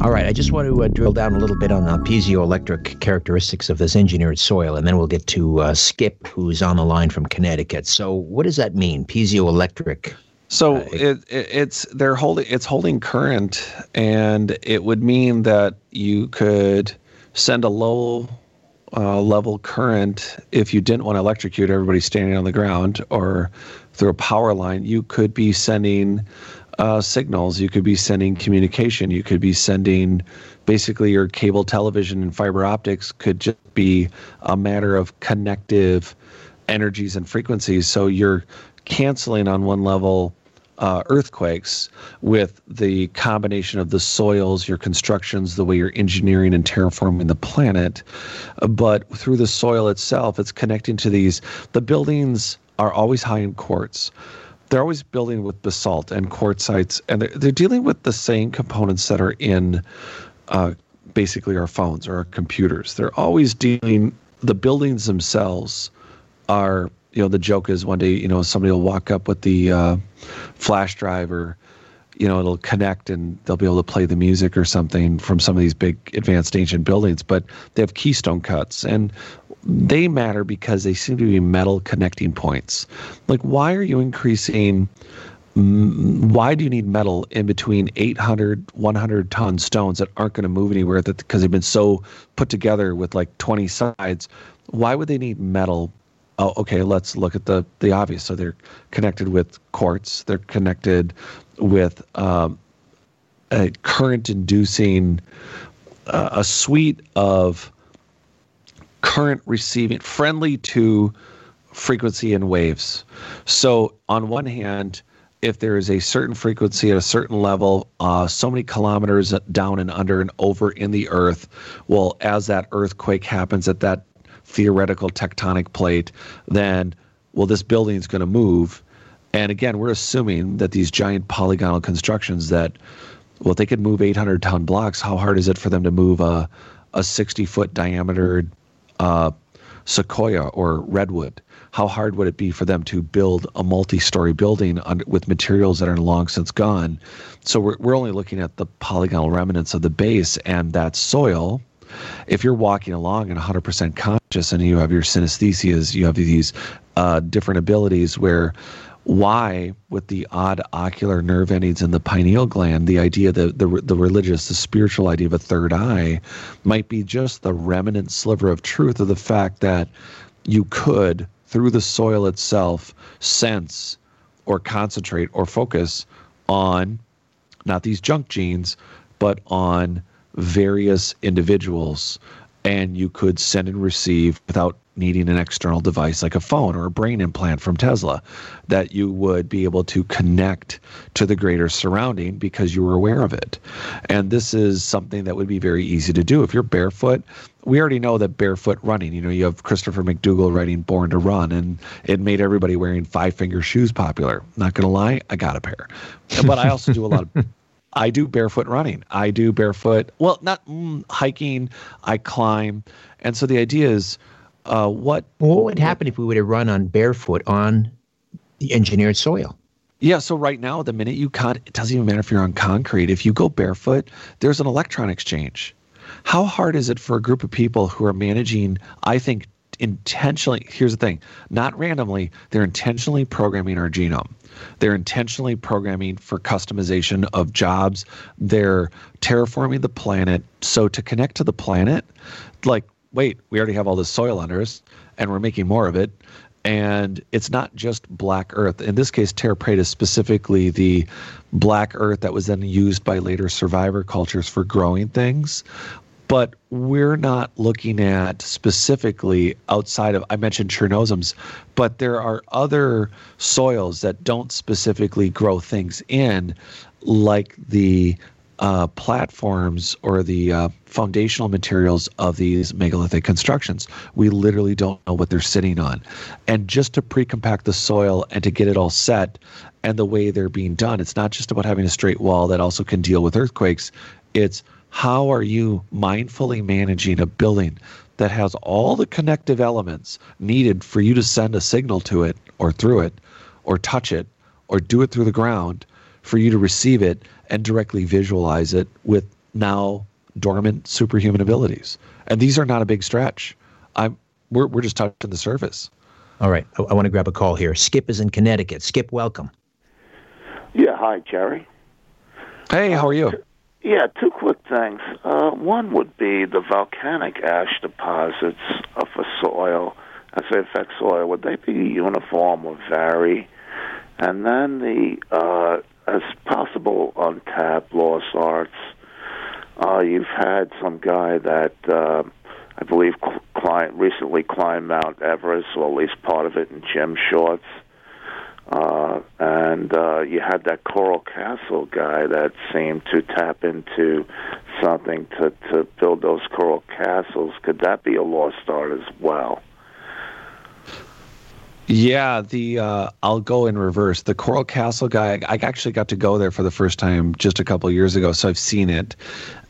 All right, I just want to uh, drill down a little bit on the piezoelectric characteristics of this engineered soil, and then we'll get to uh, Skip, who's on the line from Connecticut. So what does that mean, piezoelectric? So uh, it, it, it's they're holding it's holding current, and it would mean that you could send a low uh, level current if you didn't want to electrocute everybody standing on the ground or through a power line. You could be sending uh, signals. You could be sending communication. You could be sending basically your cable television and fiber optics could just be a matter of connective energies and frequencies. So you're canceling on one level uh, earthquakes with the combination of the soils, your constructions, the way you're engineering and terraforming the planet. But through the soil itself, it's connecting to these. The buildings are always high in quartz. They're always building with basalt and quartzites, and they're, they're dealing with the same components that are in uh, basically our phones or our computers. They're always dealing, the buildings themselves are, you know, the joke is one day, you know, somebody will walk up with the uh, flash drive or, you know, it'll connect and they'll be able to play the music or something from some of these big advanced ancient buildings, but they have keystone cuts. And they matter because they seem to be metal connecting points. Like, why are you increasing, why do you need metal in between eight hundred, one hundred ton stones that aren't going to move anywhere because they've been so put together with like twenty sides? Why would they need metal? Oh, okay, let's look at the, the obvious. So they're connected with quartz. They're connected with um, a current-inducing, uh, a suite of current receiving, friendly to frequency and waves. So on one hand, if there is a certain frequency at a certain level, uh, so many kilometers down and under and over in the earth, well, as that earthquake happens at that theoretical tectonic plate, then, well, this building is going to move. And again, we're assuming that these giant polygonal constructions that, well, if they could move eight hundred ton blocks, how hard is it for them to move a sixty foot diameter Uh, sequoia or redwood? How hard would it be for them to build a multi-story building under, with materials that are long since gone? So we're we're only looking at the polygonal remnants of the base and that soil. If you're walking along and one hundred percent conscious and you have your synesthesias, you have these uh, different abilities where, why, with the odd ocular nerve endings in the pineal gland, the idea that the the religious, the spiritual idea of a third eye might be just the remnant sliver of truth of the fact that you could, through the soil itself, sense or concentrate or focus on not these junk genes, but on various individuals, and you could send and receive without needing an external device like a phone or a brain implant from Tesla, that you would be able to connect to the greater surrounding because you were aware of it. And this is something that would be very easy to do. If you're barefoot, we already know that barefoot running, you know, you have Christopher McDougall writing Born to Run, and it made everybody wearing five-finger shoes popular. Not going to lie, I got a pair. But I also do a lot of... I do barefoot running. I do barefoot, well, not mm, hiking. I climb. And so the idea is, Uh, what what would happen if we were to run on barefoot on the engineered soil? Yeah, so right now, the minute you con- it doesn't even matter if you're on concrete. If you go barefoot, there's an electron exchange. How hard is it for a group of people who are managing, I think, intentionally, here's the thing, not randomly, they're intentionally programming our genome. They're intentionally programming for customization of jobs. They're terraforming the planet. So to connect to the planet, like, wait, we already have all this soil under us, and we're making more of it. And it's not just black earth. In this case, terra preta, specifically the black earth that was then used by later survivor cultures for growing things. But we're not looking at specifically outside of, I mentioned chernozems, but there are other soils that don't specifically grow things in, like the Uh, platforms or the uh, foundational materials of these megalithic constructions. We literally don't know what they're sitting on. And just to pre-compact the soil and to get it all set and the way they're being done, it's not just about having a straight wall that also can deal with earthquakes. It's how are you mindfully managing a building that has all the connective elements needed for you to send a signal to it or through it or touch it or do it through the ground for you to receive it and directly visualize it with now dormant superhuman abilities. And these are not a big stretch. I'm we're we're just touching the surface. All right, I, I want to grab a call here. Skip is in Connecticut. Skip, welcome. Yeah, hi, Jerry. Hey, how are you? Uh, yeah, two quick things. Uh, one would be the volcanic ash deposits for soil, as they affect soil. Would they be uniform or vary? And then the, uh, as possible untapped lost arts, uh, you've had some guy that uh, I believe climbed, recently climbed Mount Everest, or at least part of it, in gym shorts. Uh, and And uh, you had that Coral Castle guy that seemed to tap into something to, to build those coral castles. Could that be a lost art as well? Yeah, the uh, I'll go in reverse. The Coral Castle guy, I actually got to go there for the first time just a couple of years ago, so I've seen it.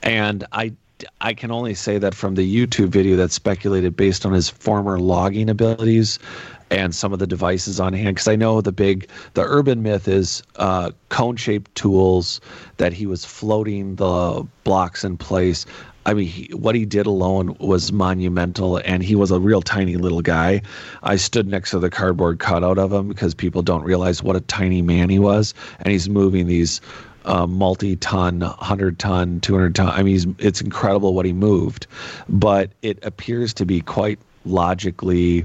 And I, I can only say that from the YouTube video that's speculated based on his former logging abilities and some of the devices on hand, because I know the big, the urban myth is uh, cone-shaped tools, that he was floating the blocks in place. I mean, he, what he did alone was monumental, and he was a real tiny little guy. I stood next to the cardboard cutout of him because people don't realize what a tiny man he was, and he's moving these uh, multi-ton, one hundred-ton, two hundred-ton. I mean, he's, it's incredible what he moved, but it appears to be quite logically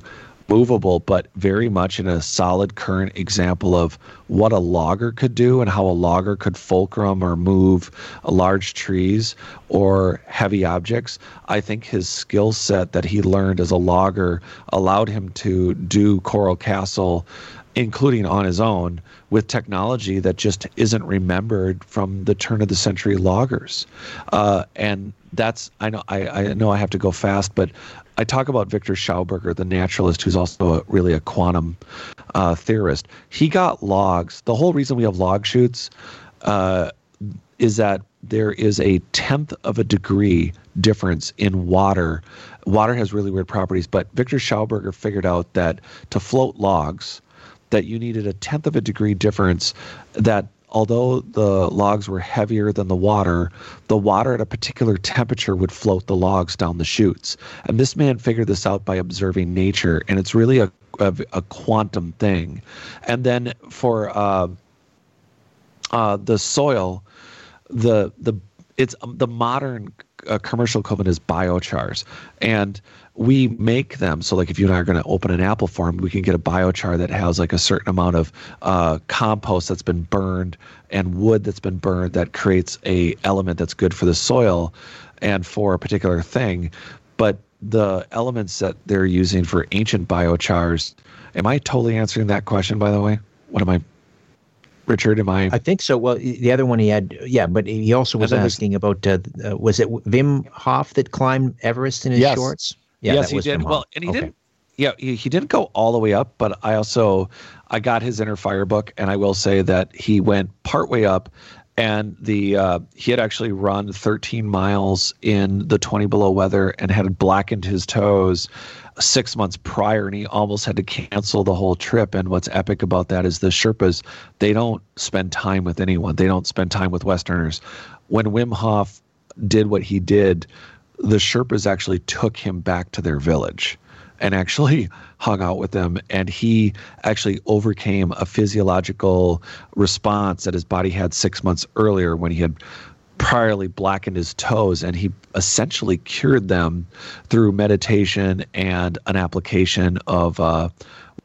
movable, but very much in a solid current example of what a logger could do and how a logger could fulcrum or move large trees or heavy objects. I think his skill set that he learned as a logger allowed him to do Coral Castle, including on his own, with technology that just isn't remembered from the turn of the century loggers. Uh, and that's, I know I, I know I have to go fast, but I talk about Victor Schauberger, the naturalist, who's also a, really a quantum uh, theorist. He got logs. The whole reason we have log shoots uh, is that there is a tenth of a degree difference in water. Water has really weird properties, but Victor Schauberger figured out that to float logs, that you needed a tenth of a degree difference, that although the logs were heavier than the water, the water at a particular temperature would float the logs down the chutes. And this man figured this out by observing nature, and it's really a, a, a quantum thing. And then for uh, uh, the soil, the the it's um, the modern uh, commercial equivalent is biochars. And we make them, so like if you and I are going to open an apple farm, we can get a biochar that has like a certain amount of uh, compost that's been burned and wood that's been burned that creates a element that's good for the soil and for a particular thing. But the elements that they're using for ancient biochars, am I totally answering that question, by the way? What am I, Richard, am I? I think so. Well, the other one he had, yeah, but he also was asking about, uh, uh, was it Wim Hof that climbed Everest in his yes. shorts? Yeah, yes, he did. Well, and he okay. didn't. Yeah, he, he didn't go all the way up, but I also I got his Inner Fire book, and I will say that he went partway up, and the uh, he had actually run thirteen miles in the twenty below weather and had blackened his toes six months prior, and he almost had to cancel the whole trip. And what's epic about that is the Sherpas, they don't spend time with anyone. They don't spend time with Westerners. When Wim Hof did what he did, the Sherpas actually took him back to their village and actually hung out with them. And he actually overcame a physiological response that his body had six months earlier when he had priorly blackened his toes. And he essentially cured them through meditation and an application of uh,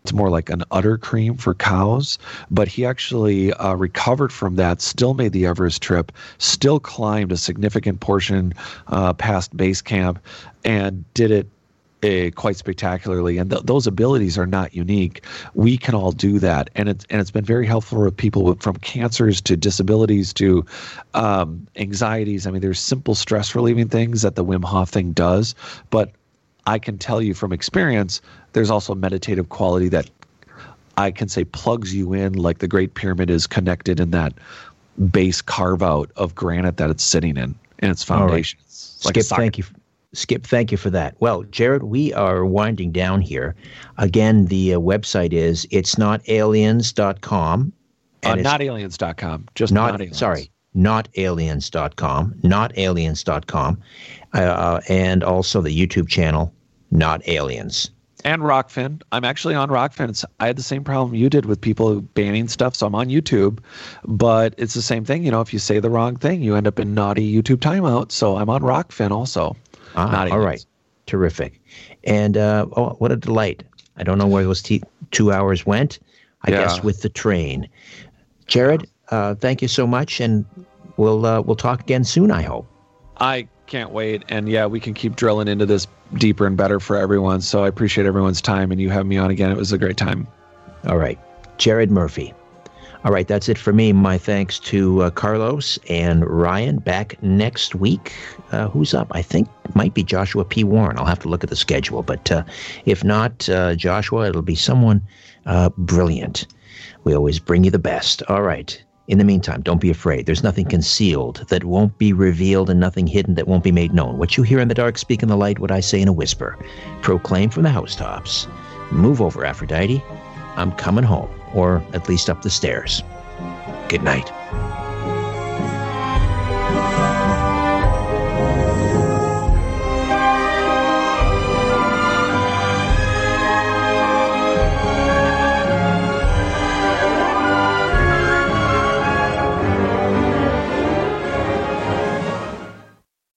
it's more like an udder cream for cows. But he actually uh, recovered from that, still made the Everest trip, still climbed a significant portion uh, past base camp, and did it uh, quite spectacularly. And th- those abilities are not unique. We can all do that. And it's, and it's been very helpful for people with, from cancers to disabilities to um, anxieties. I mean, there's simple stress relieving things that the Wim Hof thing does. But I can tell you from experience, there's also a meditative quality that I can say plugs you in, like the Great Pyramid is connected in that base carve-out of granite that it's sitting in and its foundation. Right. It's like Skip, thank you. Skip, thank you for that. Well, Jared, we are winding down here. Again, the uh, website is it's not aliens dot com. Uh, it's not aliens dot com, just not, not aliens. Sorry. not aliens dot com, not aliens dot com, uh, and also the YouTube channel, Not Aliens. And Rockfin. I'm actually on Rockfin. It's, I had the same problem you did with people banning stuff, so I'm on YouTube, but it's the same thing. You know, if you say the wrong thing, you end up in naughty YouTube timeout, so I'm on Rockfin also. Ah, all right. Terrific. And uh, oh, what a delight. I don't know where those t- two hours went. I yeah. guess with the train. Jared? Uh, thank you so much, and we'll uh, we'll talk again soon, I hope. I can't wait, and yeah, we can keep drilling into this deeper and better for everyone, so I appreciate everyone's time, and you having me on again. It was a great time. All right. Jared Murphy. All right, that's it for me. My thanks to uh, Carlos and Ryan. Back next week. Uh, who's up? I think it might be Joshua P. Warren. I'll have to look at the schedule. But uh, if not, uh, Joshua, it'll be someone uh, brilliant. We always bring you the best. All right. In the meantime, don't be afraid. There's nothing concealed that won't be revealed and nothing hidden that won't be made known. What you hear in the dark, speak in the light. What I say in a whisper. Proclaim from the housetops. Move over, Aphrodite. I'm coming home, or at least up the stairs. Good night.